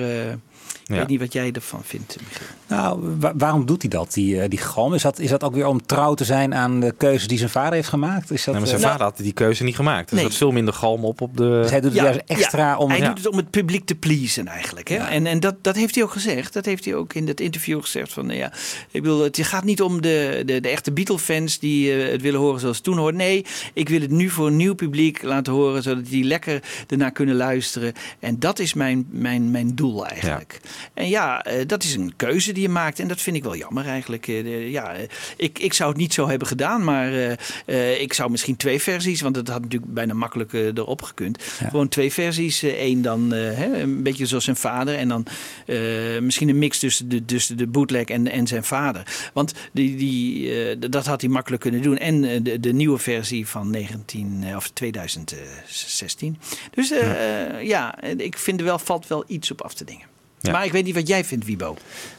Ik weet niet wat jij ervan vindt, Michiel. Nou, waarom doet hij dat, die galm? Is dat ook weer om trouw te zijn aan de keuze die zijn vader heeft gemaakt? Zijn vader had die keuze niet gemaakt. Dus dat veel minder galm op de... Dus hij doet het juist extra om... Hij doet het om het publiek te pleasen eigenlijk. Hè? Ja. En dat heeft hij ook gezegd. Dat heeft hij ook in dat interview gezegd. Ik bedoel, het gaat niet om de echte Beatle-fans die het willen horen zoals het toen hoort. Nee, ik wil het nu voor een nieuw publiek laten horen, zodat die lekker ernaar kunnen luisteren. En dat is mijn doel eigenlijk. Ja. En dat is een keuze die je maakt. En dat vind ik wel jammer eigenlijk. Ik zou het niet zo hebben gedaan. Maar ik zou misschien 2 versies... want dat had natuurlijk bijna makkelijk erop gekund. Ja. Gewoon 2 versies. Eén dan een beetje zoals zijn vader. En dan misschien een mix tussen de bootleg en zijn vader. Want dat had hij makkelijk kunnen doen. En de nieuwe versie van 2016. Dus ik vind er valt wel iets op af te dingen. Ja. Maar ik weet niet wat jij vindt, Wibo.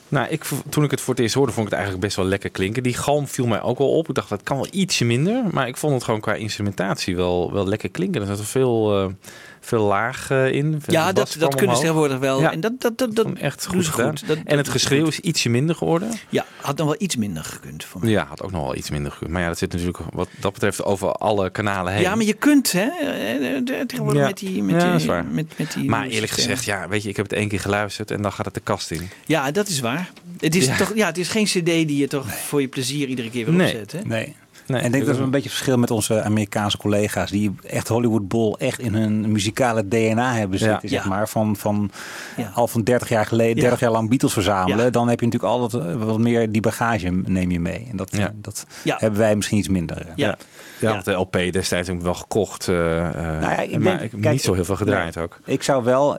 Nou, toen ik het voor het eerst hoorde, vond ik het eigenlijk best wel lekker klinken. Die galm viel mij ook wel op. Ik dacht, dat kan wel ietsje minder. Maar ik vond het gewoon qua instrumentatie wel lekker klinken. Er zat veel laag in. Dat kunnen ze tegenwoordig wel. Ja, en dat echt goed gedaan. En het geschreeuw is ietsje minder geworden. Ja, had nog wel iets minder gekund. Voor mij. Ja, had ook nog wel iets minder gekund. Maar ja, dat zit natuurlijk wat dat betreft over alle kanalen heen. Ja, maar je kunt, hè? Tegenwoordig met die. Maar eerlijk gezegd, weet je, ik heb het 1 keer geluisterd en dan gaat het de kast in. Ja, dat is waar. Het is het is geen cd die je toch voor je plezier iedere keer wil opzetten. Nee, en ik denk dat we een beetje verschil met onze Amerikaanse collega's die echt Hollywood Bowl echt in hun muzikale DNA hebben zitten, zeg maar. Al van 30 jaar lang Beatles verzamelen. Ja. Dan heb je natuurlijk altijd wat meer die bagage neem je mee. En dat hebben wij misschien iets minder. De LP destijds ook wel gekocht. Ik heb niet zo heel veel gedraaid ook. Ik zou wel,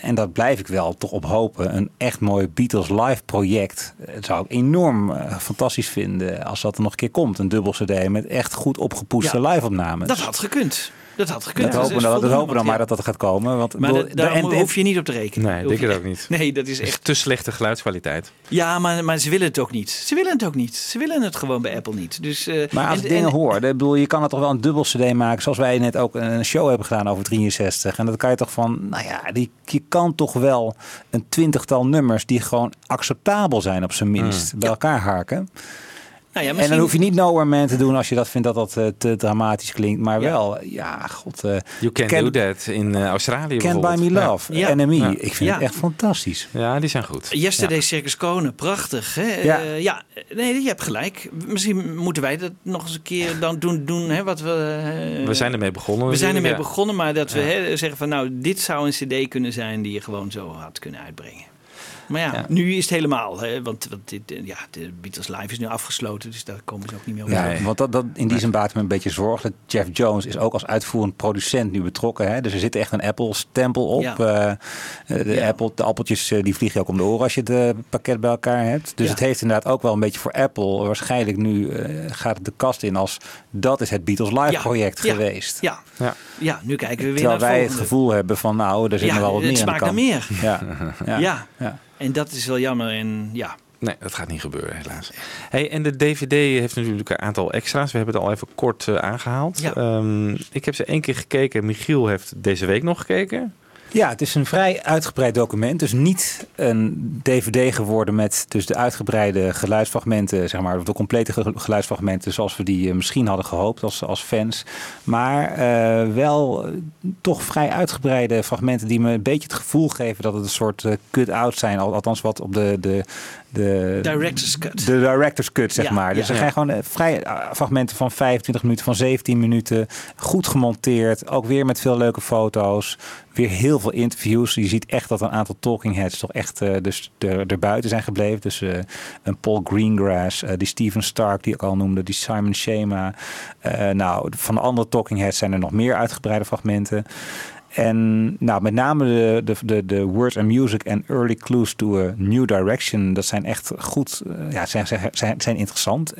en dat blijf ik wel toch op hopen, een echt mooi Beatles live project. Het zou ik enorm fantastisch vinden als dat er nog een keer komt. Een dubbel CD met echt goed opgepoetste live-opnames. Dat had gekund. Dat hopen we dan maar dat gaat komen. Daar hoef je niet op te rekenen. Nee, denk het ook niet. Nee, dat is echt te slechte geluidskwaliteit. Ja, maar ze willen het ook niet. Ze willen het ook niet. Ze willen het gewoon bij Apple niet. Dus, maar als ik dingen hoor, je kan het toch wel een dubbel CD maken, zoals wij net ook een show hebben gedaan over 63. En dat kan je toch je kan toch wel een 20-tal nummers die gewoon acceptabel zijn op zijn minst bij elkaar harken. Nou ja, misschien... En dan hoef je niet Nowhere Man te doen als je dat vindt dat te dramatisch klinkt. Maar You Can Do That in Australië bijvoorbeeld. Can Buy Me Love, NME. Ja. Ik vind het echt fantastisch. Ja, die zijn goed. Yesterday Circus Konen, prachtig. Hè? Ja. Nee, je hebt gelijk. Misschien moeten wij dat nog eens een keer dan doen hè, wat we... we zijn ermee begonnen. Maar dat we zeggen van dit zou een cd kunnen zijn die je gewoon zo had kunnen uitbrengen. Maar nu is het helemaal. Hè? Want de Beatles Live is nu afgesloten. Dus daar komen ze ook niet meer op. Nee, want in die zin baat me een beetje zorgen. Jeff Jones is ook als uitvoerend producent nu betrokken. Hè? Dus er zit echt een Apple-stempel op. Ja. De appeltjes die vliegen ook om de oren als je het pakket bij elkaar hebt. Dus het heeft inderdaad ook wel een beetje voor Apple. Waarschijnlijk nu gaat het de kast in als dat is het Beatles Live-project geweest. Ja, nu kijken we weer naar het volgende. Terwijl wij het gevoel hebben van daar zit nog wel wat meer aan de kant. Het smaakt naar meer. Ja. En dat is wel jammer en Nee, dat gaat niet gebeuren helaas. Hey, en de DVD heeft natuurlijk een aantal extra's. We hebben het al even kort aangehaald. Ik heb ze 1 keer gekeken. Michiel heeft deze week nog gekeken. Ja, het is een vrij uitgebreid document. Dus niet een DVD geworden met dus de uitgebreide geluidsfragmenten, zeg maar, de complete geluidsfragmenten zoals we die misschien hadden gehoopt als fans. Maar wel toch vrij uitgebreide fragmenten die me een beetje het gevoel geven dat het een soort cut-out zijn. Althans wat op de director's cut. De director's cut, zeg maar. Dus er zijn gewoon vrij fragmenten van 25 minuten, van 17 minuten. Goed gemonteerd. Ook weer met veel leuke foto's. Weer heel veel interviews. Je ziet echt dat een aantal talking heads toch echt dus erbuiten zijn gebleven. Dus een Paul Greengrass, die Stephen Stark die ik al noemde, die Simon Schama. Nou, van de andere talking heads zijn er nog meer uitgebreide fragmenten. En nou, met name de Words and Music and Early Clues to a New Direction. Dat zijn echt goed, zijn interessant.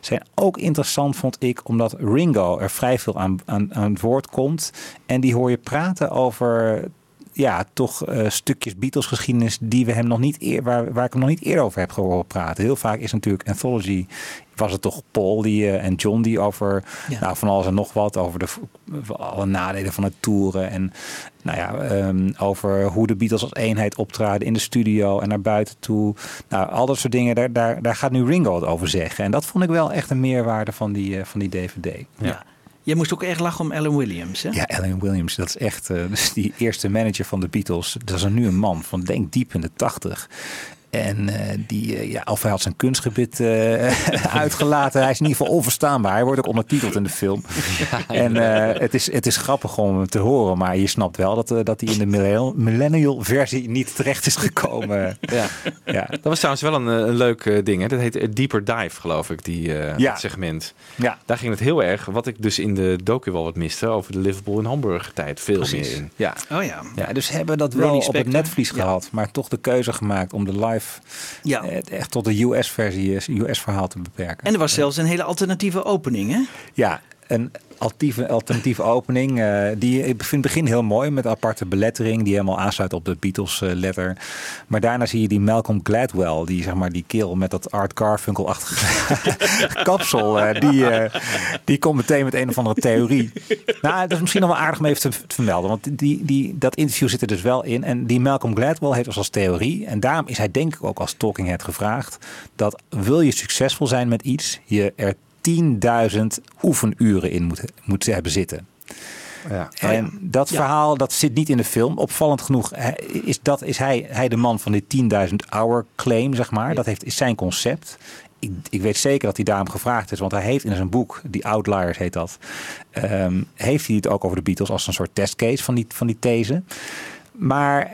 Zijn ook interessant, vond ik, omdat Ringo er vrij veel aan het woord komt. En die hoor je praten over stukjes Beatles-geschiedenis die we hem nog niet waar ik hem nog niet eerder over heb gehoord praten. Heel vaak is natuurlijk Anthology, was het toch Paul en John die over van alles en nog wat, over alle nadelen van het toeren en over hoe de Beatles als eenheid optraden in de studio en naar buiten toe. Nou, al dat soort dingen, daar gaat nu Ringo het over zeggen. En dat vond ik wel echt een meerwaarde van die DVD. Ja. Je moest ook echt lachen om Alan Williams, hè? Ja, Alan Williams, dat is echt die eerste manager van de Beatles. Dat is nu een man van, denk diep in de 80. En of hij had zijn kunstgebied uitgelaten. Hij is in ieder geval onverstaanbaar. Hij wordt ook ondertiteld in de film. Ja, en het is grappig om hem te horen. Maar je snapt wel dat hij in de millennial versie niet terecht is gekomen. Ja. Dat was trouwens wel een leuk ding. Hè? Dat heet Deeper Dive, geloof ik, dat segment. Ja. Daar ging het heel erg, wat ik dus in de docu wel wat miste, over de Liverpool en Hamburg tijd. Veel meer in. Ja. Oh, ja. Ja, dus hebben dat wel op het netvlies gehad. Maar toch de keuze gemaakt om de live echt tot de US-verhaal te beperken. En er was zelfs een hele alternatieve opening, hè? Ja, een alternatieve opening. Die ik vind het begin heel mooi met aparte belettering die helemaal aansluit op de Beatles letter. Maar daarna zie je die Malcolm Gladwell, die zeg maar die keel met dat Art Garfunkel-achtige kapsel. Die komt meteen met een of andere theorie. Nou, dat is misschien nog wel aardig om even te vermelden, want dat interview zit er dus wel in. En die Malcolm Gladwell heeft als theorie, en daarom is hij denk ik ook als talking head gevraagd, dat wil je succesvol zijn met iets, je er 10.000 oefenuren in moeten hebben zitten. Ja. En dat verhaal, dat zit niet in de film. Opvallend genoeg is hij de man van die 10.000 hour claim, zeg maar. Ja. Dat is zijn concept. Ik weet zeker dat hij daarom gevraagd is, want hij heeft in zijn boek, die Outliers heet dat, heeft hij het ook over de Beatles als een soort testcase van die these. Maar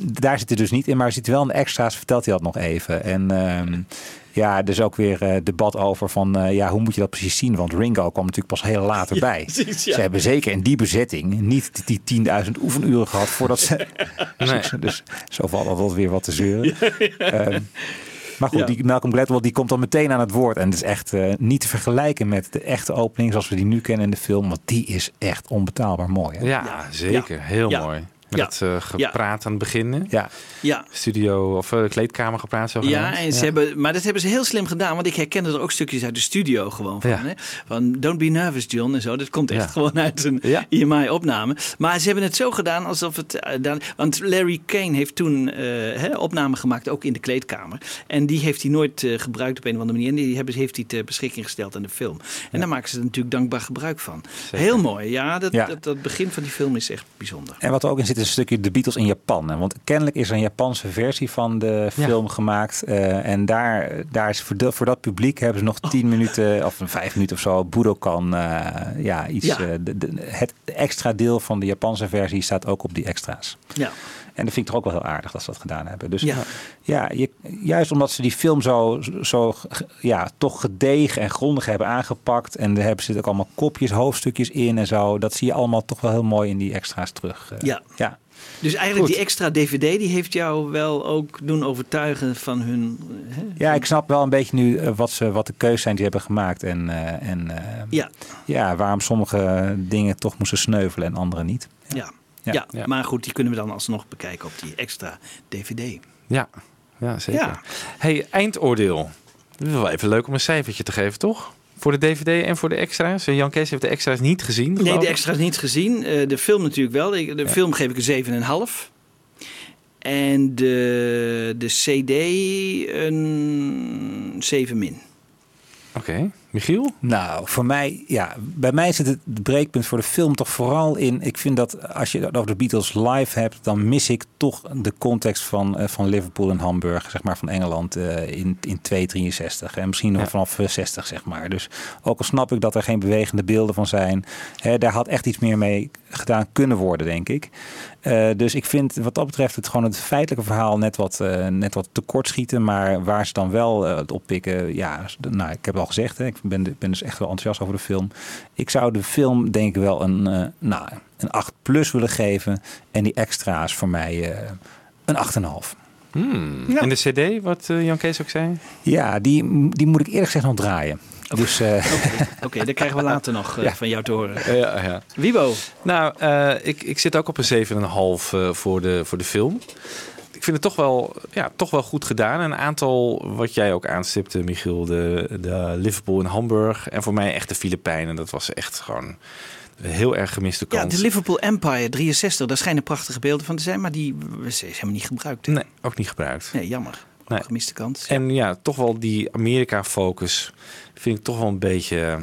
daar zit hij dus niet in, maar er zit wel een extra's, vertelt hij dat nog even. En dus ook weer debat over van hoe moet je dat precies zien? Want Ringo kwam natuurlijk pas heel later bij. Precies, ja. Ze hebben zeker in die bezetting niet die 10.000 oefenuren gehad voordat ze... Nee. Dus zo valt altijd weer wat te zeuren. Ja. Maar goed, die Malcolm Gladwell die komt dan meteen aan het woord. En het is echt niet te vergelijken met de echte opening zoals we die nu kennen in de film. Want die is echt onbetaalbaar mooi. Hè? Ja, zeker. Ja. Heel mooi. Met gepraat aan het begin. Hè? Ja. Studio of kleedkamer gepraat. Zo ja, en maar dat hebben ze heel slim gedaan. Want ik herkende er ook stukjes uit de studio gewoon van. Ja. Hè? Van Don't Be Nervous, John en zo. Dat komt echt gewoon uit een IMI-opname. Maar ze hebben het zo gedaan alsof het... want Larry Kane heeft toen opname gemaakt, ook in de kleedkamer. En die heeft hij nooit gebruikt op een of andere manier. En die heeft hij ter beschikking gesteld aan de film. En daar maken ze er natuurlijk dankbaar gebruik van. Zeker. Heel mooi. Ja, dat begin van die film is echt bijzonder. En wat er ook in zit, een stukje de Beatles in Japan. Want kennelijk is er een Japanse versie van de film gemaakt. En daar is voor dat publiek hebben ze nog 10 minuten of 5 minuten of zo. Budokan, het extra deel van de Japanse versie staat ook op die extra's. Ja. En dat vind ik toch ook wel heel aardig dat ze dat gedaan hebben. Dus juist omdat ze die film zo toch gedegen en grondig hebben aangepakt. En er zitten ook allemaal kopjes, hoofdstukjes in en zo. Dat zie je allemaal toch wel heel mooi in die extra's terug. Ja. Dus eigenlijk goed. Die extra DVD die heeft jou wel ook doen overtuigen van hun... Hè? Ja, ik snap wel een beetje nu wat de keuzes zijn die hebben gemaakt. En waarom sommige dingen toch moesten sneuvelen en andere niet. Ja, maar goed, die kunnen we dan alsnog bekijken op die extra DVD. Ja zeker. Ja. Hey, eindoordeel. Dat is wel even leuk om een cijfertje te geven, toch? Voor de DVD en voor de extra's? Jan Kees heeft de extra's niet gezien. Nee, de extra's niet gezien. De film natuurlijk wel. De film geef ik een 7,5. En de CD een 7 min. Oké. Michiel? Nou, voor mij, ja, bij mij zit het breekpunt voor de film toch vooral in. Ik vind dat als je het over de Beatles live hebt, dan mis ik toch de context van Liverpool en Hamburg, zeg maar, van Engeland in 1962. En misschien nog vanaf 60, zeg maar. Dus ook al snap ik dat er geen bewegende beelden van zijn, daar had echt iets meer mee gedaan kunnen worden, denk ik. Dus ik vind wat dat betreft het gewoon het feitelijke verhaal net wat tekortschieten. Maar waar ze dan wel het oppikken, ja, nou, ik heb het al gezegd, hè, ik ben dus echt wel enthousiast over de film. Ik zou de film denk ik wel een 8+ willen geven. En die extra's voor mij een 8,5. Ja. En de cd, wat Jan Kees ook zei? Ja, die moet ik eerlijk gezegd nog draaien. Okay. Dus, Oké, dat krijgen we later nog van jou te horen. Ja. Wiebo? Nou, ik zit ook op een 7,5 voor de film. Ik vind het toch wel goed gedaan. Een aantal, wat jij ook aanstipte, Michiel, de Liverpool en Hamburg. En voor mij echt de Filipijnen. Dat was echt gewoon heel erg gemiste kans. Ja, de Liverpool Empire 63. Daar schijnen prachtige beelden van te zijn. Maar die is helemaal niet gebruikt. Hè? Nee, ook niet gebruikt. Nee, jammer. Nee. Gemiste kans. Ja. En ja, toch wel die Amerika-focus vind ik toch wel een beetje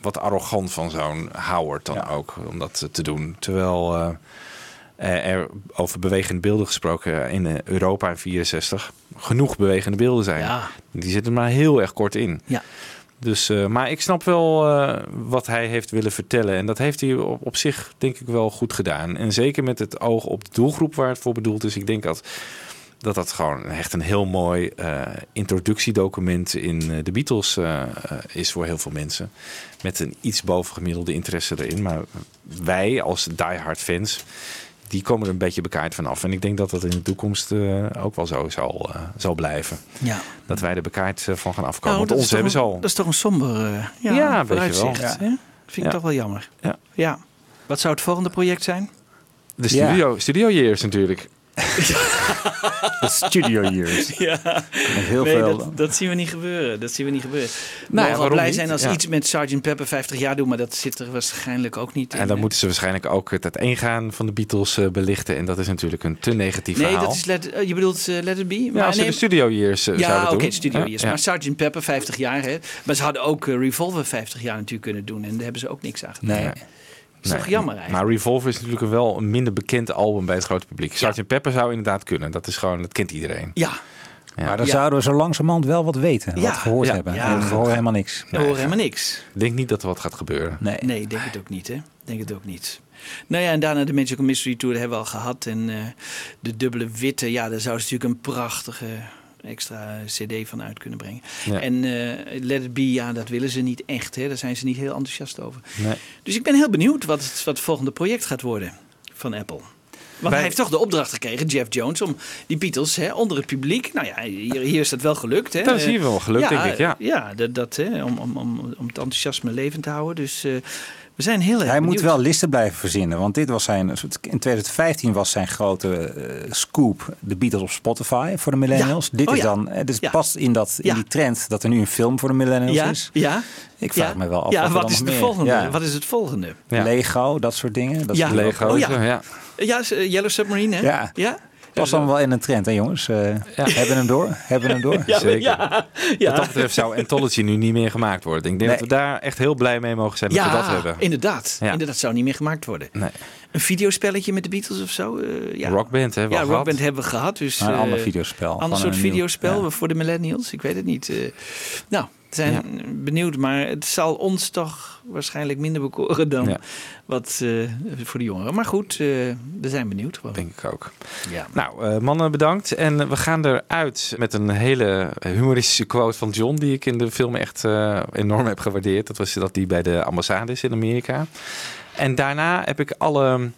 wat arrogant van zo'n Howard dan ook. Om dat te doen. Terwijl... er over bewegende beelden gesproken in Europa in 64. Genoeg bewegende beelden zijn. Ja. Die zitten maar heel erg kort in. Ja. Dus, maar ik snap wel wat hij heeft willen vertellen. En dat heeft hij op zich denk ik wel goed gedaan. En zeker met het oog op de doelgroep waar het voor bedoeld is. Ik denk dat gewoon echt een heel mooi introductiedocument in de Beatles is voor heel veel mensen. Met een iets bovengemiddelde interesse erin. Maar wij als diehard fans... die komen er een beetje bekaaid vanaf. En ik denk dat in de toekomst ook wel zo zal blijven. Ja. Dat wij er bekaaid van gaan afkomen. Nou, want ons hebben ze al. Dat is toch een somber vooruitzicht. Wel. Ja. Vind ik toch wel jammer. Ja. Wat zou het volgende project zijn? De Studio Years natuurlijk. De Studio Years. Ja. Heel veel. Dat zien we niet gebeuren. Nou, we wel blij zijn als iets met Sgt. Pepper 50 jaar doen, maar dat zit er waarschijnlijk ook niet in. En dan moeten ze waarschijnlijk ook het uiteengaan van de Beatles belichten. En dat is natuurlijk een te negatief verhaal. Nee, je bedoelt Let It Be? Ja, maar, als de Studio Years zouden doen. Oké, Studio Years. Ja. Maar Sgt. Pepper 50 jaar, hè. Maar ze hadden ook Revolver 50 jaar natuurlijk kunnen doen. En daar hebben ze ook niks aan gedaan. Nee. Dat is toch jammer eigenlijk. Maar Revolver is natuurlijk wel een minder bekend album bij het grote publiek. Sgt. Pepper zou inderdaad kunnen. Dat is gewoon, dat kent iedereen. Ja. Maar dan zouden we zo langzamerhand wel wat weten. Wat gehoord hebben. Ja. We horen helemaal niks. Ik denk niet dat er wat gaat gebeuren. Nee, ik denk het ook niet. Nou ja, en daarna de Magical Mystery Tour, dat hebben we al gehad. En de dubbele witte. Ja, daar zou ze natuurlijk een prachtige extra cd van uit kunnen brengen. Ja. En Let It Be, dat willen ze niet echt. Hè? Daar zijn ze niet heel enthousiast over. Nee. Dus ik ben heel benieuwd wat het volgende project gaat worden van Apple. Want hij heeft toch de opdracht gekregen, Jeff Jones, om die Beatles onder het publiek... Nou ja, hier is dat wel gelukt. Hè? Dat is hier wel gelukt, denk ik, Ja, dat hè, om het enthousiasme levend te houden. Dus... we zijn heel erg benieuwd. Moet wel listen blijven verzinnen. Want dit was in 2015 was zijn grote scoop. De Beatles op Spotify voor de millennials. Ja. Dit is dan. Dus past in die trend dat er nu een film voor de millennials is. Ja. Ik vraag me wel af. Ja, wat is het volgende? Wat is het volgende? Lego, dat soort dingen. Dat is Lego. Yellow Submarine, hè? Ja. Pas dan wel in een trend, hè jongens? Hebben hem door? Zeker. Wat dat betreft zou Anthology nu niet meer gemaakt worden. Ik denk dat we daar echt heel blij mee mogen zijn dat we dat hebben. Inderdaad. Inderdaad, zou niet meer gemaakt worden. Nee. Een videospelletje met de Beatles of zo? Rockband hebben we gehad. Rockband hebben we gehad. Dus, een ander videospel. Een soort videospel voor de millennials. Ik weet het niet. Zijn benieuwd, maar het zal ons toch waarschijnlijk minder bekoren dan wat voor de jongeren. Maar goed, we zijn benieuwd. Denk ik ook. Ja. Nou, mannen, bedankt. En we gaan eruit met een hele humoristische quote van John, die ik in de film echt enorm heb gewaardeerd. Dat was dat die bij de ambassade is in Amerika. En daarna heb ik alle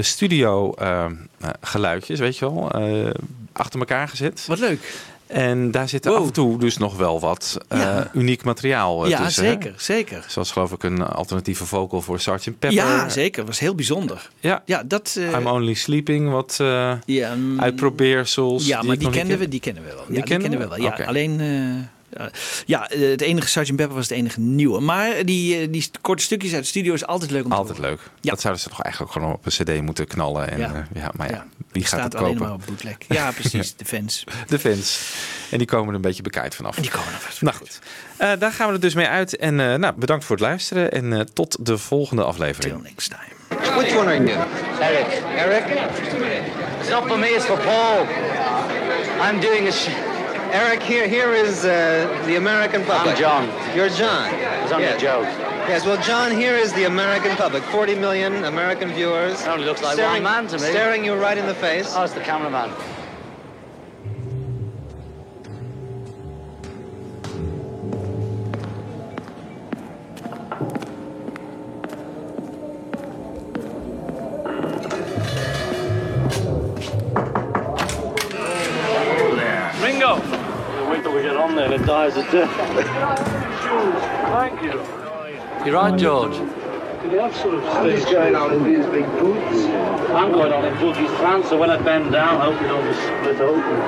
studio geluidjes, weet je wel, achter elkaar gezet. Wat leuk. En daar zit af en toe dus nog wel wat uniek materiaal tussen. Ja, zeker. Zoals geloof ik een alternatieve vocal voor Sgt. Pepper. Ja, zeker. Was heel bijzonder. Ja dat... I'm Only Sleeping, wat uitprobeersels. Ja, maar die kennen we wel. Ja, die kennen we wel. Ja, okay. Alleen... Ja, het enige Sgt. Pepper was het enige nieuwe. Maar die korte stukjes uit de studio is altijd leuk om te horen. Altijd leuk. Ja. Dat zouden ze toch eigenlijk ook gewoon op een cd moeten knallen. En, ja. Maar ja, wie gaat het kopen? Alleen maar op bootleg. Ja, precies. Ja. De fans. En die komen er een beetje bekaaid vanaf. Nou goed. Daar gaan we er dus mee uit. En bedankt voor het luisteren. En tot de volgende aflevering. Till next time. Which one are you? Eric? It's not for me, it's for Paul. I'm doing a Eric, here is the American public. I'm John. You're John. It's only a joke. Yes, well, John, here is the American public. 40 million American viewers. It only looks like one man to me. Staring you right in the face. Oh, it's the cameraman. It dies a death. Thank you. You're right, George. The absolute stage. He's going on in these big boots. I'm going on in booties pants, so when I bend down, I hope you don't split open.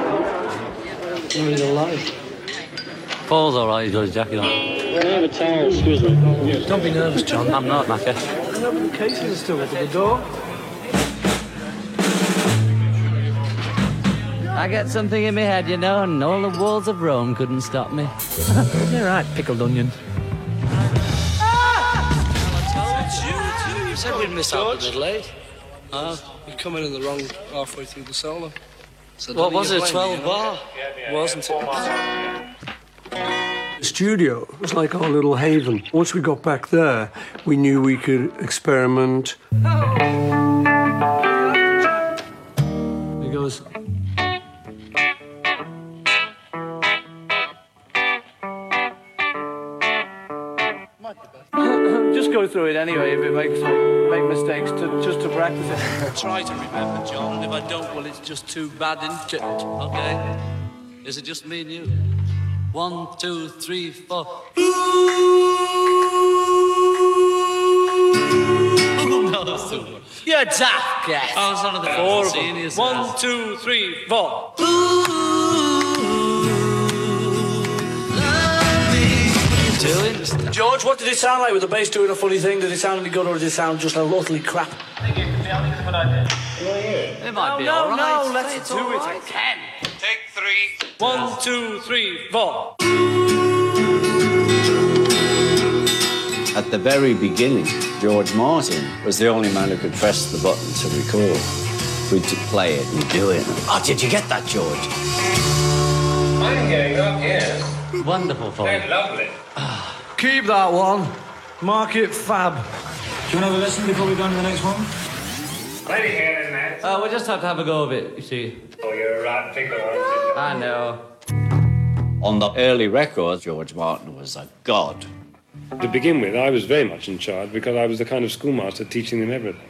You're really alive. Paul's all right, he's got his jacket on. Have a towel, excuse me. Yes. Don't be nervous, John. I'm not, Macca. The cases are still at the door. I got something in my head, you know, and all the walls of Rome couldn't stop me. You're right, pickled onion. Ah! You said we'd miss out a bit late. You're coming in the wrong halfway through the solo. So what was it, 12 bar? Wasn't it? The studio was like our little haven. Once we got back there, we knew we could experiment. He goes... Just go through it anyway if it make mistakes, just to practice it. Try to remember, John, and if I don't, well, it's just too bad, isn't it? Okay. Is it just me and you? 1, 2, 3, 4. Oh, no, that's too much. You're daft, guess. I was one of the four seniors. 1, 2, 3, 4. George, what did it sound like with the bass doing a funny thing? Did it sound any good or did it sound just like utterly crap? I think it's a good idea. It might be all right. No, let's do it again. Take 3. 1, 2, 3, 4. At the very beginning, George Martin was the only man who could press the button to record. We'd play it and do it. Oh, did you get that, George? I'm getting up, yes. Wonderful for you. Lovely. Keep that one. Mark it fab. Do you want to have a listen before we go on to the next one? Ready here in there. We'll just have to have a go of it, you see. Oh, you're a right pickle, aren't you? I know. On the early records, George Martin was a god. To begin with, I was very much in charge because I was the kind of schoolmaster teaching them everything.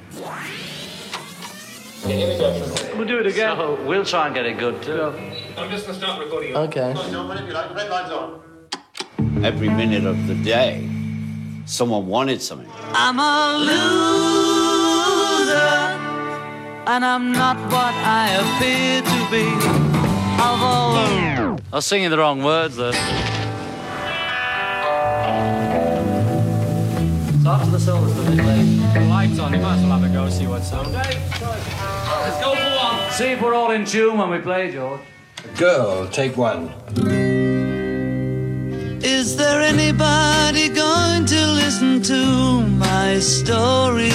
We'll do it again. So we'll try and get it good, too. Yeah. I'm just going to start recording. Okay. Red line's on. Every minute of the day, someone wanted something. I'm a loser, and I'm not what I appear to be. I was singing the wrong words, though. So after the solo's done, the light's on. You might as well have a go, see what's on. Let's go for one. See if we're all in tune when we play, George. Girl, take 1. Is there anybody going to listen to my story?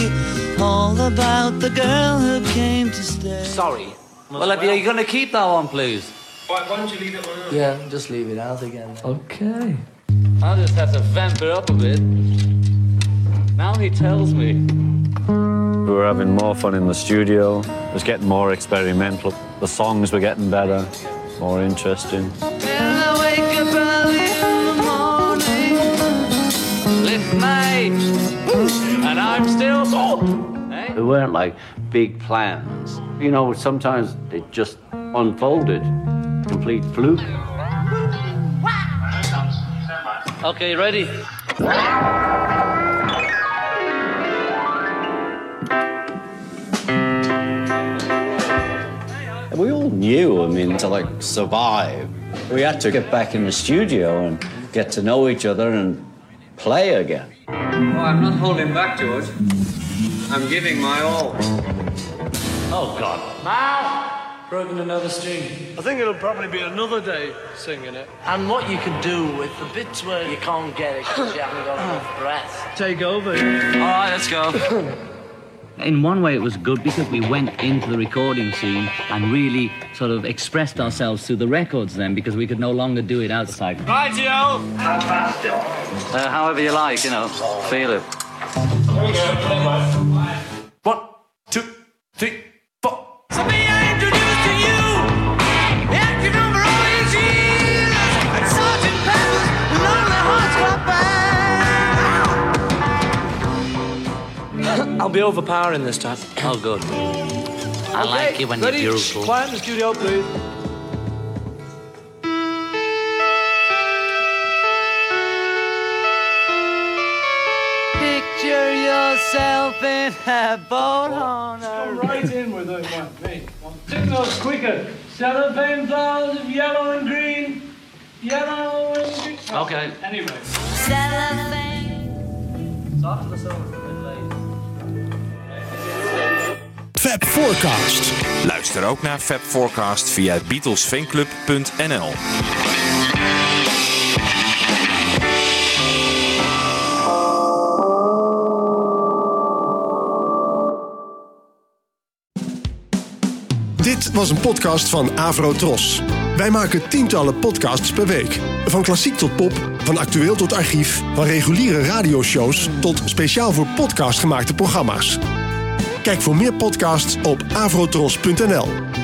All about the girl who came to stay. Sorry. Well, are you going to keep that one, please? Why don't you leave it on? Yeah, just leave it out again. Okay. I'll just have to vamp it up a bit. Now he tells me. We were having more fun in the studio. It was getting more experimental. The songs were getting better. More interesting. Then I wake up early in the morning, lift my age, and I'm still old. Eh? There weren't like big plans. You know, sometimes it just unfolded. Complete fluke. Okay, ready? we all knew, I mean, to like survive, we had to get back in the studio and get to know each other and play again. Oh, I'm not holding back, George. I'm giving my all. Oh, God. Mal! Broken another string. I think it'll probably be another day singing it. And what you can do with the bits where you can't get it because you haven't got enough breath. Take over. All right, let's go. In one way, it was good because we went into the recording scene and really sort of expressed ourselves through the records then, because we could no longer do it outside. Rightio! However you like, you know, feel it. Here we go. 1, 2, 3, 4. So may I introduce to you every number of your cheers and Sgt. Pepper's Lonely Hearts Club Band. I'll be overpowering this time. Oh, good. I like it when you're beautiful. Quiet in the studio, please. Picture yourself in a boat on a... Go right in with it, like me. Take those quicker. Cellophane flowers of yellow and green. Yellow and green. Oh, okay. Anyway. Cellophane. Soft to the soul. Fab Forecast. Luister ook naar Fab Forecast via BeatlesFanclub.nl. Dit was een podcast van Avro Tros. Wij maken tientallen podcasts per week. Van klassiek tot pop, van actueel tot archief, van reguliere radioshows tot speciaal voor podcast gemaakte programma's. Kijk voor meer podcasts op avrotros.nl.